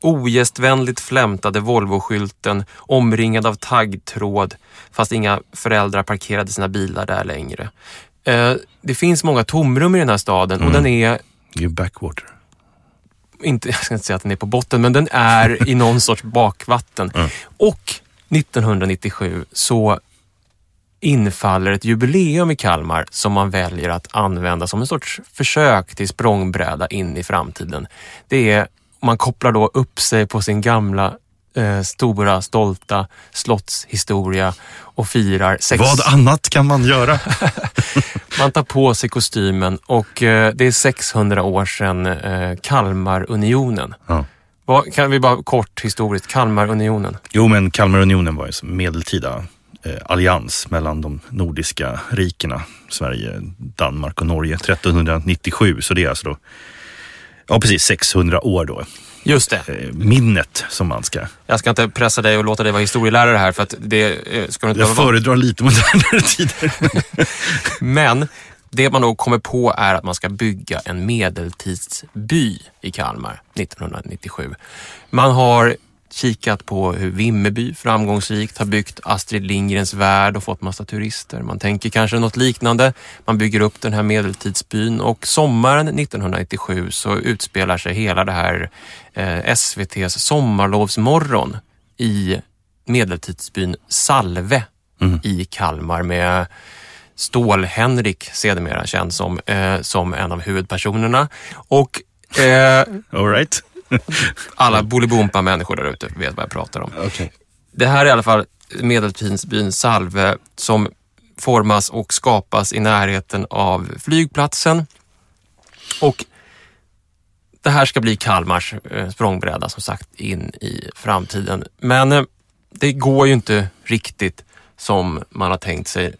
ogästvänligt flämtade Volvo-skylten, omringad av taggtråd, fast inga föräldrar parkerade sina bilar där längre. Det finns många tomrum i den här staden och den är... Det är backwater. Jag ska inte säga att den är på botten, men den är i någon sorts bakvatten. Och 1997 så infaller ett jubileum i Kalmar som man väljer att använda som en sorts försök till språngbräda in i framtiden. Det är, man kopplar då upp sig på sin gamla stora, stolta slottshistoria och firar Vad annat kan man göra? Man tar på sig kostymen och det är 600 år sedan Kalmarunionen. Ja. Kan vi bara kort historiskt, Kalmarunionen? Jo, men Kalmarunionen var en medeltida allians mellan de nordiska rikerna, Sverige, Danmark och Norge, 1397. Så det är alltså då, 600 år då. Just det. Minnet som man ska. Jag ska inte pressa dig och låta dig vara historielärare här för att det ska du inte. Jag föredrar lite modernare tider. Men det man då kommer på är att man ska bygga en medeltidsby i Kalmar 1997. Man har kikat på hur Vimmerby framgångsrikt har byggt Astrid Lindgrens värld och fått massa turister. Man tänker kanske något liknande. Man bygger upp den här medeltidsbyn och sommaren 1997 så utspelar sig hela det här SVTs sommarlovsmorgon i medeltidsbyn Salve i Kalmar med Stål-Henrik sedermera känns som en av huvudpersonerna. Och all right. Alla bolibompa-människor där ute vet vad jag pratar om. Okay. Det här är i alla fall medeltidsbyn Salve som formas och skapas i närheten av flygplatsen. Och det här ska bli Kalmars språngbräda som sagt in i framtiden. Men det går ju inte riktigt som man har tänkt sig.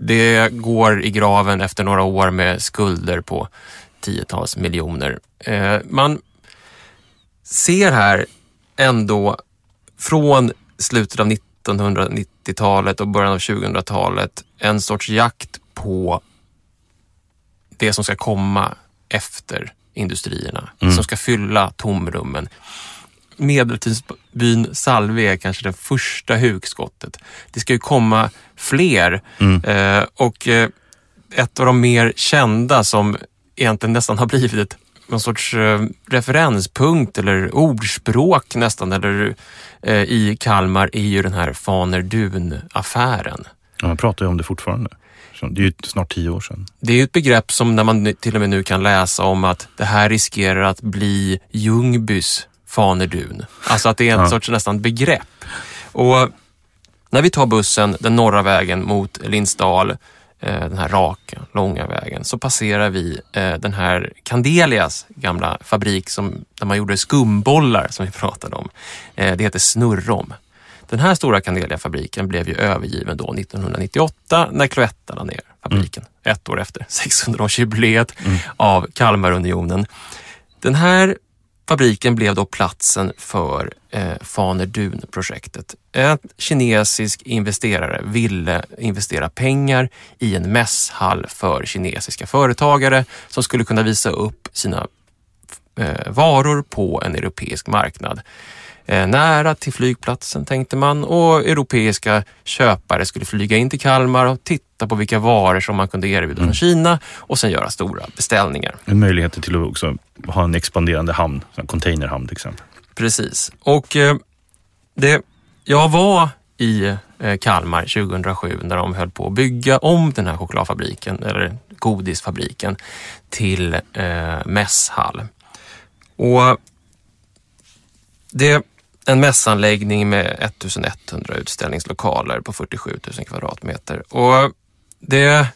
Det går i graven efter några år med skulder på tiotals miljoner. Man ser här ändå från slutet av 1990-talet och början av 2000-talet en sorts jakt på det som ska komma efter industrierna. Som ska fylla tomrummen. Medeltidsbyn Salve är kanske det första hugskottet. Det ska ju komma fler. Och ett av de mer kända som egentligen nästan har blivit någon sorts referenspunkt eller ordspråk nästan eller i Kalmar är ju den här Fanerdun-affären. Ja, man pratar ju om det fortfarande. Det är ju snart 10 år sedan. Det är ju ett begrepp som när man till och med nu kan läsa om att det här riskerar att bli Ljungbys Fanerdun. Alltså att det är en sorts nästan begrepp. Och när vi tar bussen den norra vägen mot Lindsdal, den här raka, långa vägen, så passerar vi den här Candelias gamla fabrik där man gjorde skumbollar som vi pratade om. Det heter Snurrom. Den här stora Candelia-fabriken blev ju övergiven då 1998 när Cloetta la ner fabriken. Ett år efter 600-årsjubileet av Kalmarunionen. Den här fabriken blev då platsen för Fanerdun-projektet. En kinesisk investerare ville investera pengar i en mässhall för kinesiska företagare som skulle kunna visa upp sina varor på en europeisk marknad. Nära till flygplatsen tänkte man och europeiska köpare skulle flyga in till Kalmar och titta på vilka varor som man kunde erbjuda från Kina och sen göra stora beställningar. En möjlighet till att också ha en expanderande hamn, en containerhamn till exempel. Precis. Och jag var i Kalmar 2007 när de höll på att bygga om den här chokladfabriken eller godisfabriken till mässhall. Och det är en mässanläggning med 1100 utställningslokaler på 47 000 kvadratmeter. Och det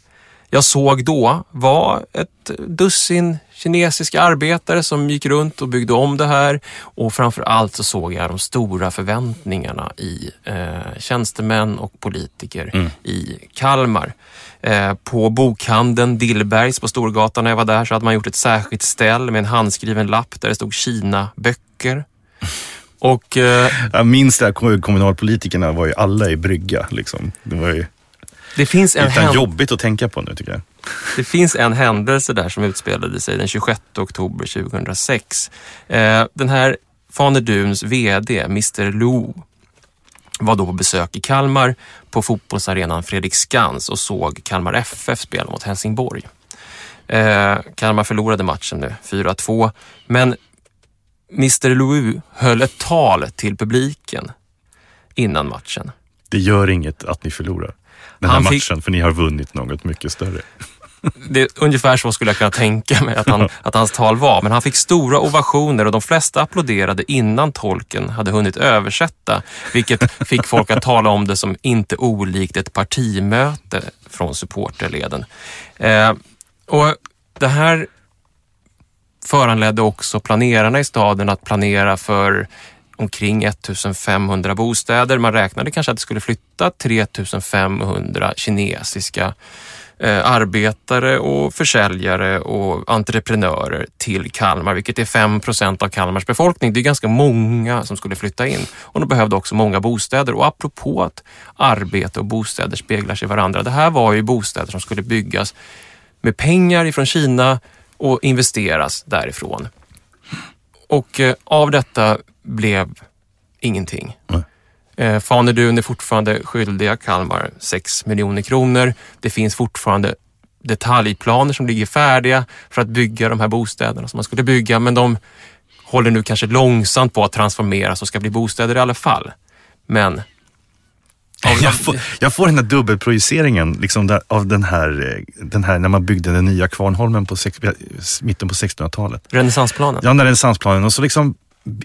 jag såg då var ett dussin kinesiska arbetare som gick runt och byggde om det här. Och framförallt så såg jag de stora förväntningarna i tjänstemän och politiker i Kalmar. På bokhandeln Dillbergs på Storgatan när jag var där så hade man gjort ett särskilt ställ med en handskriven lapp där det stod Kina-böcker. Och jag minns det här, kommunalpolitikerna var ju alla i brygga liksom. Det var ju det finns en jobbigt att tänka på nu tycker jag. Det finns en händelse där som utspelade sig den 26 oktober 2006. Den här Fanerduns vd, Mr. Lo, var då på besök i Kalmar på fotbollsarenan Fredriksskans och såg Kalmar FF spela mot Helsingborg. Kalmar förlorade matchen nu, 4-2, men Mr. Louis höll ett tal till publiken innan matchen. Det gör inget att ni förlorar den här matchen, för ni har vunnit något mycket större. Det är ungefär så skulle jag kunna tänka mig att hans tal var. Men han fick stora ovationer och de flesta applåderade innan tolken hade hunnit översätta. Vilket fick folk att tala om det som inte olikt ett partimöte från supporterleden. Och det här föranledde också planerarna i staden att planera för omkring 1500 bostäder. Man räknade kanske att det skulle flytta 3500 kinesiska arbetare och försäljare och entreprenörer till Kalmar, vilket är 5% av Kalmars befolkning. Det är ganska många som skulle flytta in och de behövde också många bostäder. Och apropå att arbete och bostäder speglar sig varandra. Det här var ju bostäder som skulle byggas med pengar ifrån Kina och investeras därifrån. Och av detta blev ingenting. Nej. Fanerdun är fortfarande skyldiga Kalmar 6 miljoner kronor. Det finns fortfarande detaljplaner som ligger färdiga för att bygga de här bostäderna som man skulle bygga. Men de håller nu kanske långsamt på att transformeras och ska bli bostäder i alla fall. Men... Jag får den här dubbelprojiceringen liksom där, av den här när man byggde den nya Kvarnholmen på mitten på 1600-talet. Renässansplanen. Ja, den där renässansplanen. Och så liksom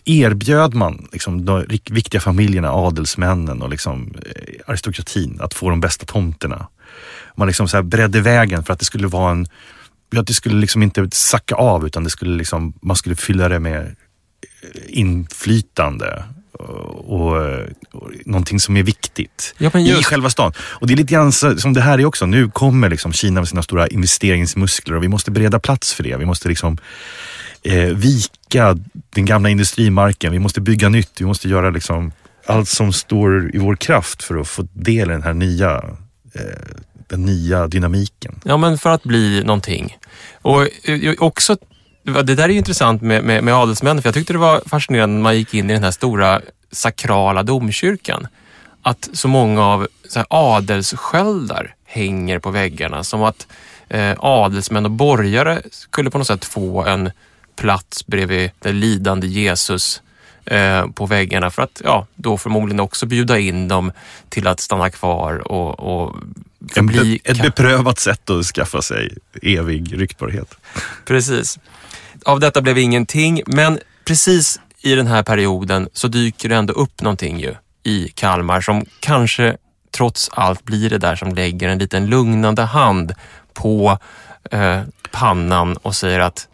erbjöd man liksom de viktiga familjerna, adelsmännen och liksom aristokratin att få de bästa tomterna. Man liksom så här bredde vägen för att det skulle vara att det skulle liksom inte sacka av, utan det skulle liksom, man skulle fylla det med inflytande och någonting som är viktigt i själva stan. Och det är lite grann som det här är också. Nu kommer liksom Kina med sina stora investeringsmuskler och vi måste bereda plats för det. Vi måste liksom vika den gamla industrimarken. Vi måste bygga nytt. Vi måste göra liksom allt som står i vår kraft för att få del i den här nya dynamiken. Ja, men för att bli någonting. Och också det där är ju intressant med adelsmän, för jag tyckte det var fascinerande när man gick in i den här stora sakrala domkyrkan. Att så många av så här adelssköldar hänger på väggarna, som att adelsmän och borgare skulle på något sätt få en plats bredvid den lidande Jesus på väggarna, för att då förmodligen också bjuda in dem till att stanna kvar och ett beprövat sätt att skaffa sig evig ryktbarhet. Precis. Av detta blev ingenting, men precis i den här perioden så dyker det ändå upp någonting ju i Kalmar som kanske trots allt blir det där som lägger en liten lugnande hand på pannan och säger att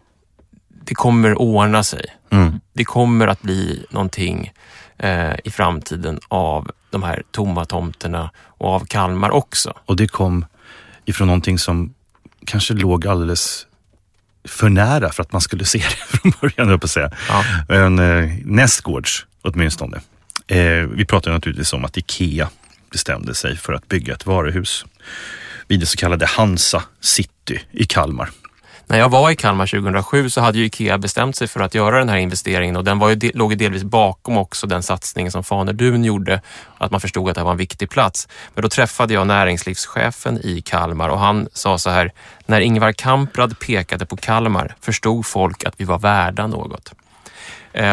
det kommer ordna sig. Mm. Det kommer att bli någonting i framtiden av de här tomma tomterna och av Kalmar också. Och det kom ifrån någonting som kanske låg alldeles för nära för att man skulle se det från början, höll på att säga. Ja. Men nästgårds åtminstone. Vi pratade naturligtvis om att IKEA bestämde sig för att bygga ett varuhus vid det så kallade Hansa City i Kalmar. När jag var i Kalmar 2007 så hade ju IKEA bestämt sig för att göra den här investeringen, och den var ju låg delvis bakom också den satsningen som Fanerdun gjorde, att man förstod att det var en viktig plats. Men då träffade jag näringslivschefen i Kalmar och han sa så här: när Ingvar Kamprad pekade på Kalmar förstod folk att vi var värda något.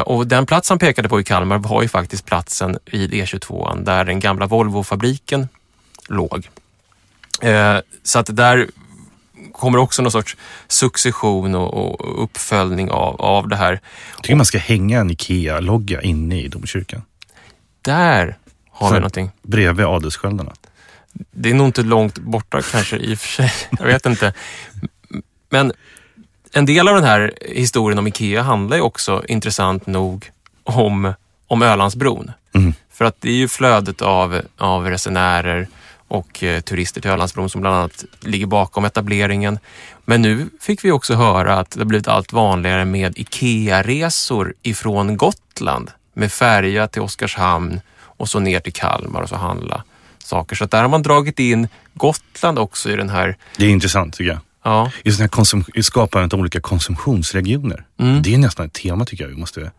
Och den plats han pekade på i Kalmar var ju faktiskt platsen vid E22 där den gamla Volvo-fabriken låg. Så att där kommer också någon sorts succession och uppföljning av det här. Jag tycker man ska hänga en IKEA-logga inne i domkyrkan. Där har vi någonting. Bredvid adelssköldarna. Det är nog inte långt borta kanske i och för sig. Jag vet inte. Men en del av den här historien om IKEA handlar ju också intressant nog om Ölandsbron. Mm. För att det är ju flödet av resenärer och turister till Ölandsbron som bland annat ligger bakom etableringen. Men nu fick vi också höra att det blivit allt vanligare med IKEA-resor ifrån Gotland med färja till Oskarshamn och så ner till Kalmar och så handla saker. Så att där har man dragit in Gotland också i den här... Det är intressant tycker jag. Ja. Just den här skapandet av olika konsumtionsregioner. Mm. Det är nästan ett tema tycker jag vi måste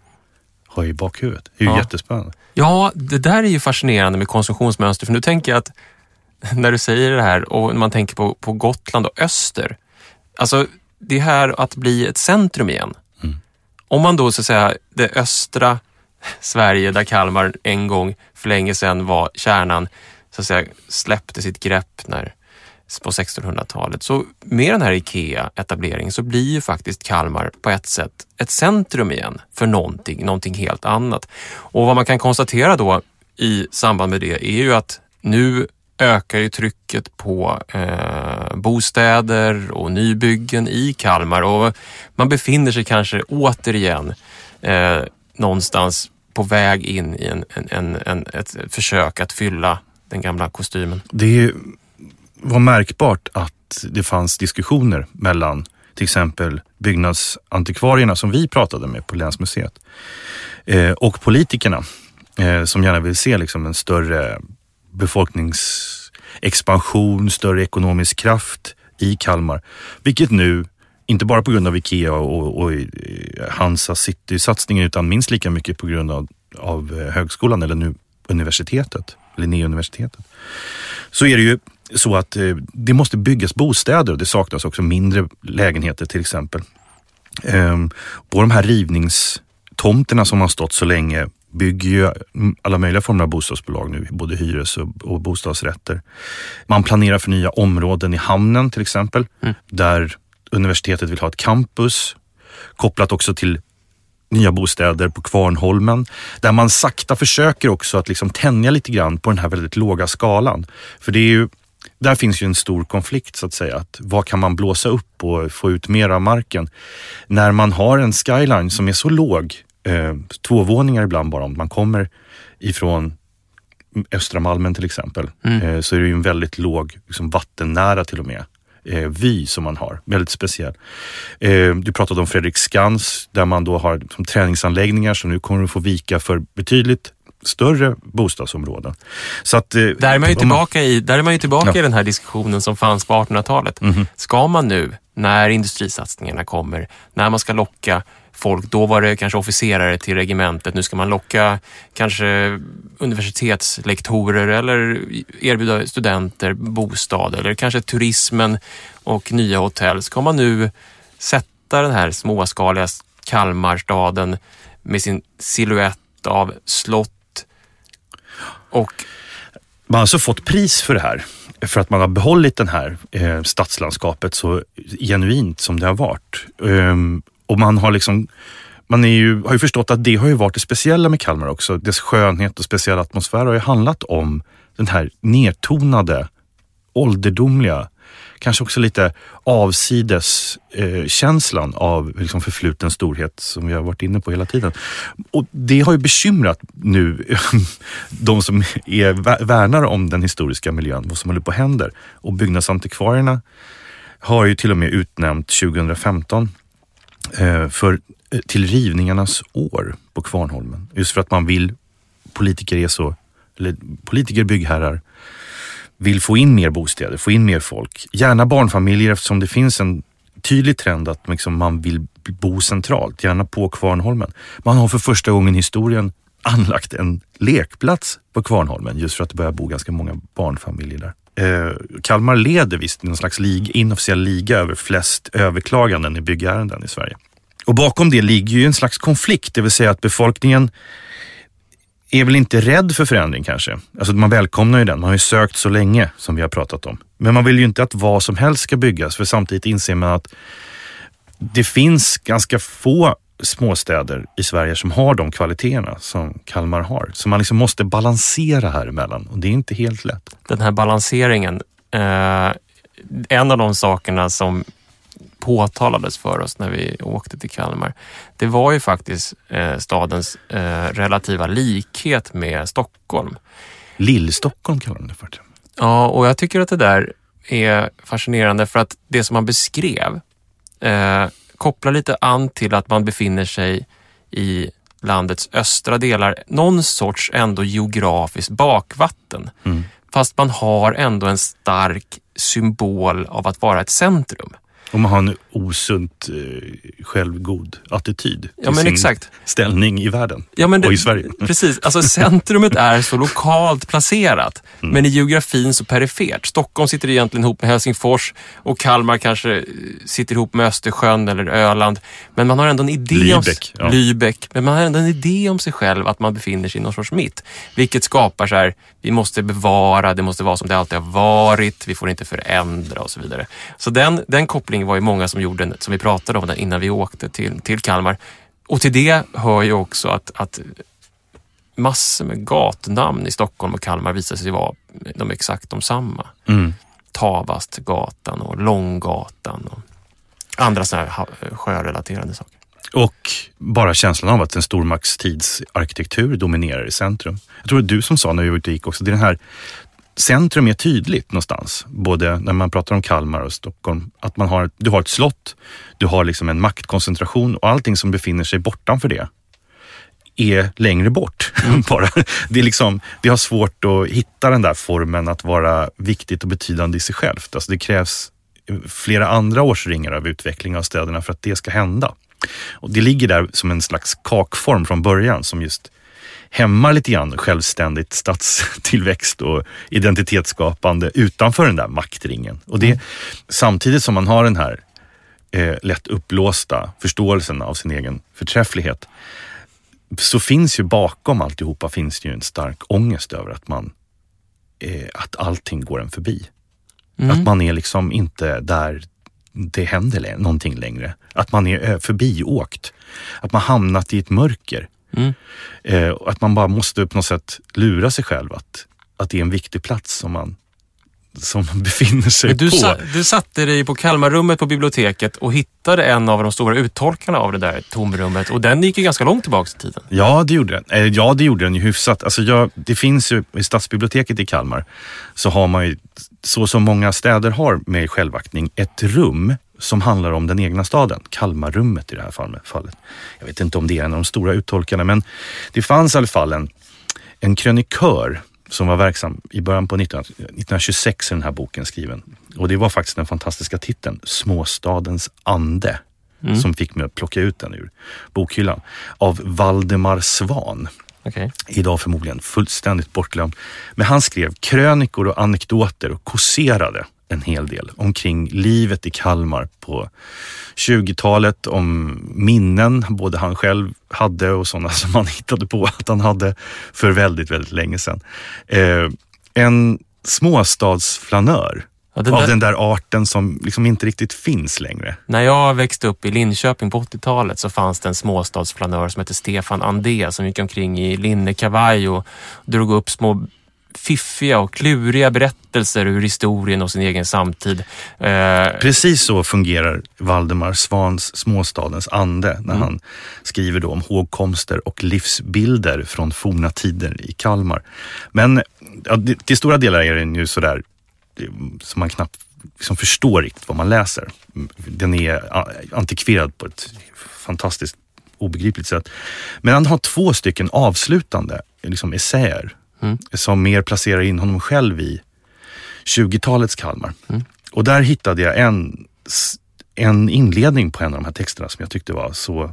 ha i bakhuvudet. Det är ju jättespännande. Ja, det där är ju fascinerande med konsumtionsmönster, för nu tänker jag att när du säger det här och man tänker på Gotland och öster. Alltså det här att bli ett centrum igen. Mm. Om man då så att säga det östra Sverige där Kalmar en gång för länge sedan var kärnan, så att säga släppte sitt grepp på 1600-talet. Så med den här IKEA-etableringen så blir ju faktiskt Kalmar på ett sätt ett centrum igen för någonting helt annat. Och vad man kan konstatera då i samband med det är ju att nu ökar ju trycket på bostäder och nybyggen i Kalmar, och man befinner sig kanske återigen någonstans på väg in i ett försök att fylla den gamla kostymen. Det är ju, var märkbart att att det fanns diskussioner mellan till exempel byggnadsantikvarierna som vi pratade med på Länsmuseet och politikerna som gärna vill se liksom en större befolkningsexpansion, större ekonomisk kraft i Kalmar, vilket nu inte bara på grund av IKEA och Hansa City-satsningen utan minst lika mycket på grund av högskolan eller nu universitetet eller Linnéuniversitetet. Så är det ju så att det måste byggas bostäder och det saknas också mindre lägenheter till exempel. På de här rivningstomterna som har stått så länge bygger ju alla möjliga former av bostadsbolag nu, både hyres- och bostadsrätter. Man planerar för nya områden i hamnen till exempel, där universitetet vill ha ett campus kopplat också till nya bostäder på Kvarnholmen, där man sakta försöker också att liksom tänja lite grann på den här väldigt låga skalan. För det är ju, där finns ju en stor konflikt så att säga, att vad kan man blåsa upp och få ut mer av marken när man har en skyline som är så låg, två våningar ibland bara om man kommer ifrån Östra Malmen till exempel, så är det ju en väldigt låg liksom vattennära till och med vy som man har, väldigt speciell. Du pratade om Fredriksskans där man då har som träningsanläggningar som nu kommer att få vika för betydligt större bostadsområden. Så att, där är man ju tillbaka i den här diskussionen som fanns på 1800-talet. Ska man nu, när industrisatsningarna kommer, när man ska locka folk, då var det kanske officerare till regementet, nu ska man locka kanske universitetslektorer eller erbjuda studenter bostad eller kanske turismen och nya hotell. Ska man nu sätta den här småskaliga Kalmarstaden med sin silhuett av slott och... Man har alltså fått pris för det här, för att man har behållit den här stadslandskapet så genuint som det har varit. Och man har liksom, har ju förstått att det har ju varit det speciella med Kalmar också. Dess skönhet och speciella atmosfär har ju handlat om den här nedtonade, ålderdomliga, kanske också lite avsides känslan av liksom förfluten storhet som vi har varit inne på hela tiden. Och det har ju bekymrat nu de som är värnare om den historiska miljön, vad som håller på händer. Och byggnadsantikvarierna har ju till och med utnämnt 2015 till rivningarnas år på Kvarnholmen. Just för att man vill, politiker, byggherrar vill få in mer bostäder, få in mer folk. Gärna barnfamiljer, eftersom det finns en tydlig trend att liksom man vill bo centralt, gärna på Kvarnholmen. Man har för första gången i historien anlagt en lekplats på Kvarnholmen just för att det börjar bo ganska många barnfamiljer där. Kalmar leder visst en slags inofficiell liga över flest överklaganden i byggärenden i Sverige. Och bakom det ligger ju en slags konflikt, det vill säga att befolkningen är väl inte rädd för förändring kanske. Alltså man välkomnar ju den, man har ju sökt så länge som vi har pratat om. Men man vill ju inte att vad som helst ska byggas, för samtidigt inser man att det finns ganska få småstäder i Sverige som har de kvaliteterna som Kalmar har. Så man liksom måste balansera här emellan och det är inte helt lätt. Den här balanseringen, en av de sakerna som påtalades för oss när vi åkte till Kalmar, det var ju faktiskt stadens relativa likhet med Stockholm. Lill-Stockholm kallar de det för. Ja, och jag tycker att det där är fascinerande för att det som man beskrev kopplar lite an till att man befinner sig i landets östra delar, någon sorts ändå geografiskt bakvatten. Fast man har ändå en stark symbol av att vara ett centrum. Och man har en osunt självgod attityd till sin ställning i världen och i Sverige. Precis, alltså centrumet är så lokalt placerat, men i geografin så perifert. Stockholm sitter egentligen ihop med Helsingfors och Kalmar kanske sitter ihop med Östersjön eller Öland. Men man har ändå en idé men man har ändå en idé om sig själv att man befinner sig i någon sorts mitt. Vilket skapar så här, vi måste bevara, det måste vara som det alltid har varit, vi får inte förändra och så vidare. Så den kopplingen var ju många som gjorde, som vi pratade om innan vi åkte till Kalmar. Och till det hör ju också att massor med gatunamn i Stockholm och Kalmar visar sig vara de exakt de samma. Tavastgatan och Långgatan och andra sådana här sjörelaterade saker. Och bara känslan av att en stormaktstidsarkitektur dominerar i centrum. Jag tror det är du som sa när vi var ute och gick också, det är den här centrum är tydligt någonstans, både när man pratar om Kalmar och Stockholm, att man har, du har ett slott, du har liksom en maktkoncentration och allting som befinner sig bortanför det är längre bort. Bara. Det är liksom, vi har svårt att hitta den där formen att vara viktigt och betydande i sig självt. Alltså det krävs flera andra årsringar av utveckling av städerna för att det ska hända. Och det ligger där som en slags kakform från början som just hämmar lite grann självständigt stadstillväxt och identitetsskapande utanför den där maktringen. Och det, samtidigt som man har den här lätt upplåsta förståelsen av sin egen förträfflighet, så finns ju bakom alltihopa finns ju en stark ångest över att man att allting går en förbi. Mm. Att man är liksom inte där det händer någonting längre. Att man är förbiåkt. Att man hamnat i ett mörker. Mm. Att man bara måste på något sätt lura sig själv att det är en viktig plats som man befinner sig på. Du satte dig på Kalmarrummet på biblioteket och hittade en av de stora uttolkarna av det där tomrummet, och den gick ju ganska långt tillbaka i tiden. Ja, det gjorde den. Ju hyfsat. Alltså det finns ju i stadsbiblioteket i Kalmar, så har man ju, så som många städer har med självaktning, ett rum som handlar om den egna staden. Kalmarrummet i det här fallet. Jag vet inte om det är en av de stora uttolkarna, men det fanns i alla fall en krönikör som var verksam i början på 1926 är den här boken skriven. Och det var faktiskt den fantastiska titeln Småstadens ande som fick mig att plocka ut den ur bokhyllan. Av Valdemar Svahn. Okay. Idag förmodligen fullständigt bortglömd. Men han skrev krönikor och anekdoter och kåserade en hel del omkring livet i Kalmar på 20-talet, om minnen både han själv hade och sådana som han hittade på att han hade för väldigt, väldigt länge sedan. En småstadsflanör, ja, av den där arten som liksom inte riktigt finns längre. När jag växte upp i Linköping på 80-talet så fanns det en småstadsflanör som hette Stefan Andé som gick omkring i linnekavaj och drog upp små fiffiga och kluriga berättelser ur historien och sin egen samtid. Precis så fungerar Valdemar Svahns Småstadens ande när han skriver då om hågkomster och livsbilder från forna tider i Kalmar. Men ja, till stora delar är den ju sådär som man knappt liksom förstår riktigt vad man läser. Den är antikverad på ett fantastiskt obegripligt sätt. Men han har 2 stycken avslutande liksom essäer som mer placerar in honom själv i 20-talets Kalmar. Och där hittade jag en inledning på en av de här texterna som jag tyckte var så,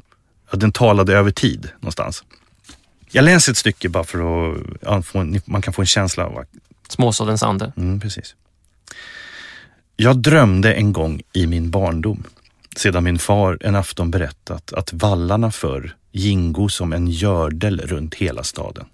att den talade över tid någonstans. Jag läser ett stycke bara för att man kan få en känsla av Småstadens ande. Precis. Jag drömde en gång i min barndom, sedan min far en afton berättat att vallarna förr gingo som en gördel runt hela staden.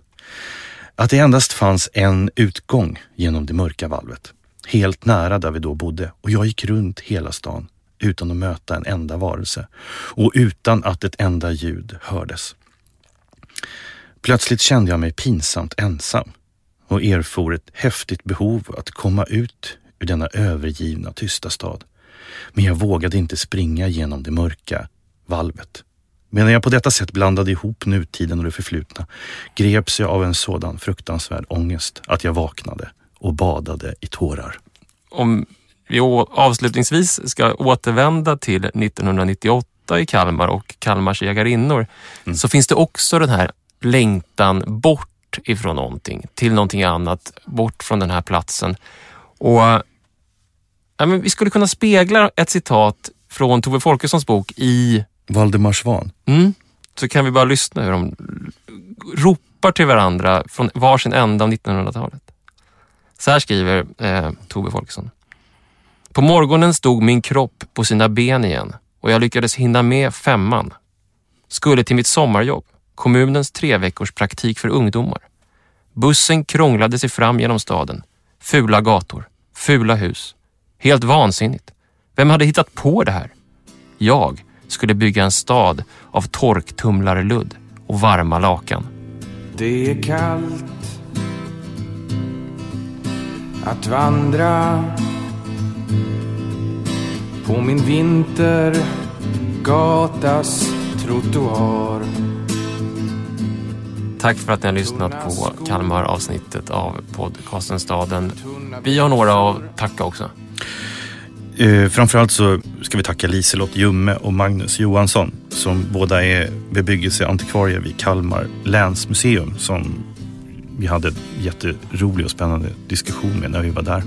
Att det endast fanns en utgång genom det mörka valvet, helt nära där vi då bodde, och jag gick runt hela stan utan att möta en enda varelse och utan att ett enda ljud hördes. Plötsligt kände jag mig pinsamt ensam och erfor ett häftigt behov att komma ut ur denna övergivna tysta stad. Men jag vågade inte springa genom det mörka valvet. Medan jag på detta sätt blandade ihop nutiden och det förflutna greps jag av en sådan fruktansvärd ångest att jag vaknade och badade i tårar. Om vi avslutningsvis ska återvända till 1998 i Kalmar och Kalmars jägarinnor, så finns det också den här längtan bort ifrån någonting till någonting annat, bort från den här platsen. Och ja, men vi skulle kunna spegla ett citat från Tove Folkessons bok i Valdemar Svahn. Så kan vi bara lyssna hur de ropar till varandra från varsin ända av 1900-talet. Så här skriver Tove Folkesson. På morgonen stod min kropp på sina ben igen och jag lyckades hinna med 5 man. Skulle till mitt sommarjobb, kommunens 3 veckors praktik för ungdomar. Bussen krånglade sig fram genom staden. Fula gator, fula hus. Helt vansinnigt. Vem hade hittat på det här? Jag skulle bygga en stad av torktumlare ludd och varma lakan. Det är kallt att vandra på min vintergatas trottoar. Tack för att ni har lyssnat på Kalmar-avsnittet av podcasten Staden. Vi har några att tacka också. Framförallt så ska vi tacka Liselott Jumme och Magnus Johansson, som båda är bebyggelseantikvarier vid Kalmar länsmuseum, som vi hade en jätterolig och spännande diskussion med när vi var där.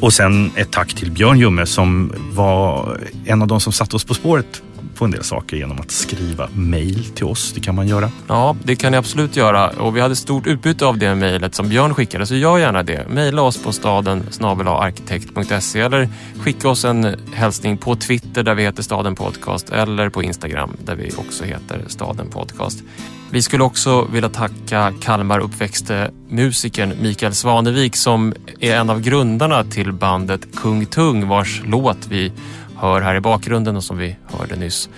Och sen ett tack till Björn Jumme, som var en av de som satt oss på spåret på en del saker genom att skriva mejl till oss. Det kan man göra. Ja, det kan ni absolut göra. Och vi hade stort utbyte av det mejlet som Björn skickade, så gör gärna det. Mejla oss på staden@arkitekt.se, eller skicka oss en hälsning på Twitter där vi heter Staden Podcast, eller på Instagram där vi också heter Staden Podcast. Vi skulle också vilja tacka Kalmar uppväxte musikern Mikael Svanevik, som är en av grundarna till bandet Kung Tung, vars låt vi hör här i bakgrunden och som vi hörde nyss,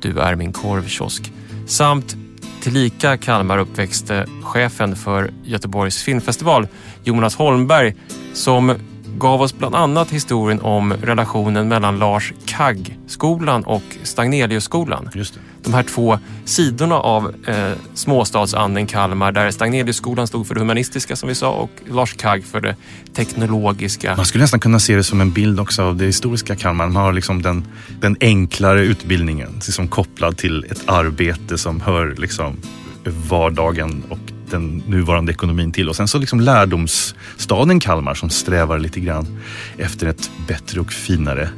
Du är min korvkiosk, samt tillika Kalmar uppväxte chefen för Göteborgs filmfestival Jonas Holmberg, som gav oss bland annat historien om relationen mellan Lars Kagg skolan och Stagnelius skolan. Just det. De här två sidorna av småstadsanden Kalmar, där Stagnelius skolan stod för det humanistiska som vi sa, och Lars Kagg för det teknologiska. Man skulle nästan kunna se det som en bild också av det historiska Kalmar. Man har liksom den enklare utbildningen liksom kopplad till ett arbete som hör liksom vardagen och den nuvarande ekonomin till. Och sen så liksom lärdomsstaden Kalmar, som strävar lite grann efter ett bättre och finare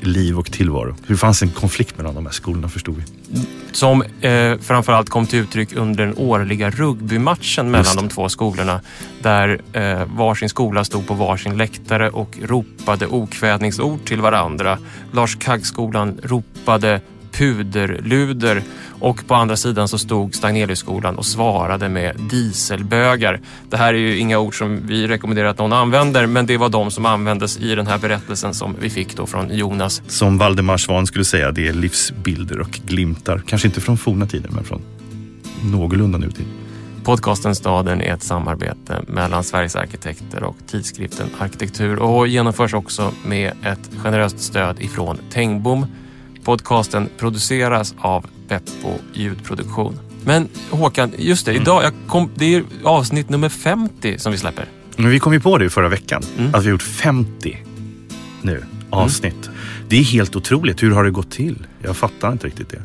liv och tillvaro. Hur fanns en konflikt mellan de här skolorna, förstod vi. Som framförallt kom till uttryck under den årliga rugbymatchen mellan de två skolorna, där varsin skola stod på varsin läktare och ropade okvädningsord till varandra. Lars Kagg-skolan ropade puderluder, och på andra sidan så stod Stagneliusskolan och svarade med dieselbögar. Det här är ju inga ord som vi rekommenderar att någon använder, men det var de som användes i den här berättelsen som vi fick då från Jonas. Som Valdemar Svahn skulle säga, det är livsbilder och glimtar. Kanske inte från forna tider, men från någorlunda nutid. Podcasten Staden är ett samarbete mellan Sveriges arkitekter och tidskriften Arkitektur, och genomförs också med ett generöst stöd ifrån Tengbom. Podcasten produceras av Beppo ljudproduktion. Men Håkan, just det, idag, det är avsnitt nummer 50 som vi släpper. Men vi kom ju på det förra veckan, att vi har gjort 50 nu avsnitt. Det är helt otroligt, hur har det gått till? Jag fattar inte riktigt det.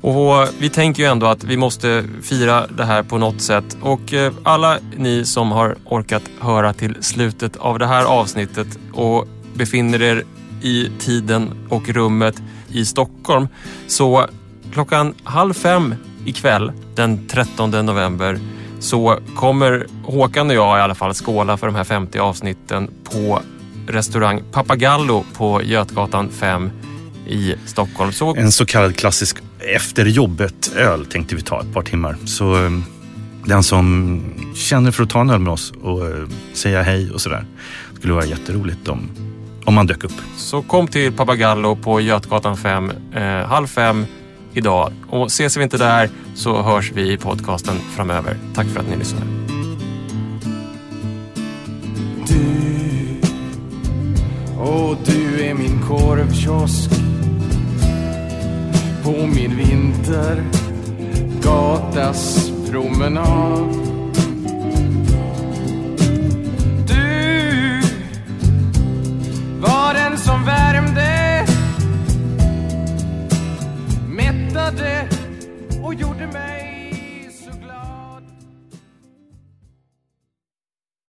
Och vi tänker ju ändå att vi måste fira det här på något sätt. Och alla ni som har orkat höra till slutet av det här avsnittet och befinner er i tiden och rummet i Stockholm, så klockan 17:30 ikväll den 13 november så kommer Håkan och jag i alla fall skåla för de här 50 avsnitten på restaurang Papagallo på Götgatan 5 i Stockholm. Så en så kallad klassisk efterjobbet-öl tänkte vi ta ett par timmar. Så den som känner för att ta en öl med oss och säga hej och sådär, skulle vara jätteroligt om man dök upp. Så kom till Papagallo på Götgatan 5, 17:30 idag. Och ses vi inte där så hörs vi i podcasten framöver. Tack för att ni lyssnar. Du är min korvkiosk på min vintergatas promenad. Var den som värmde, mättade och gjorde mig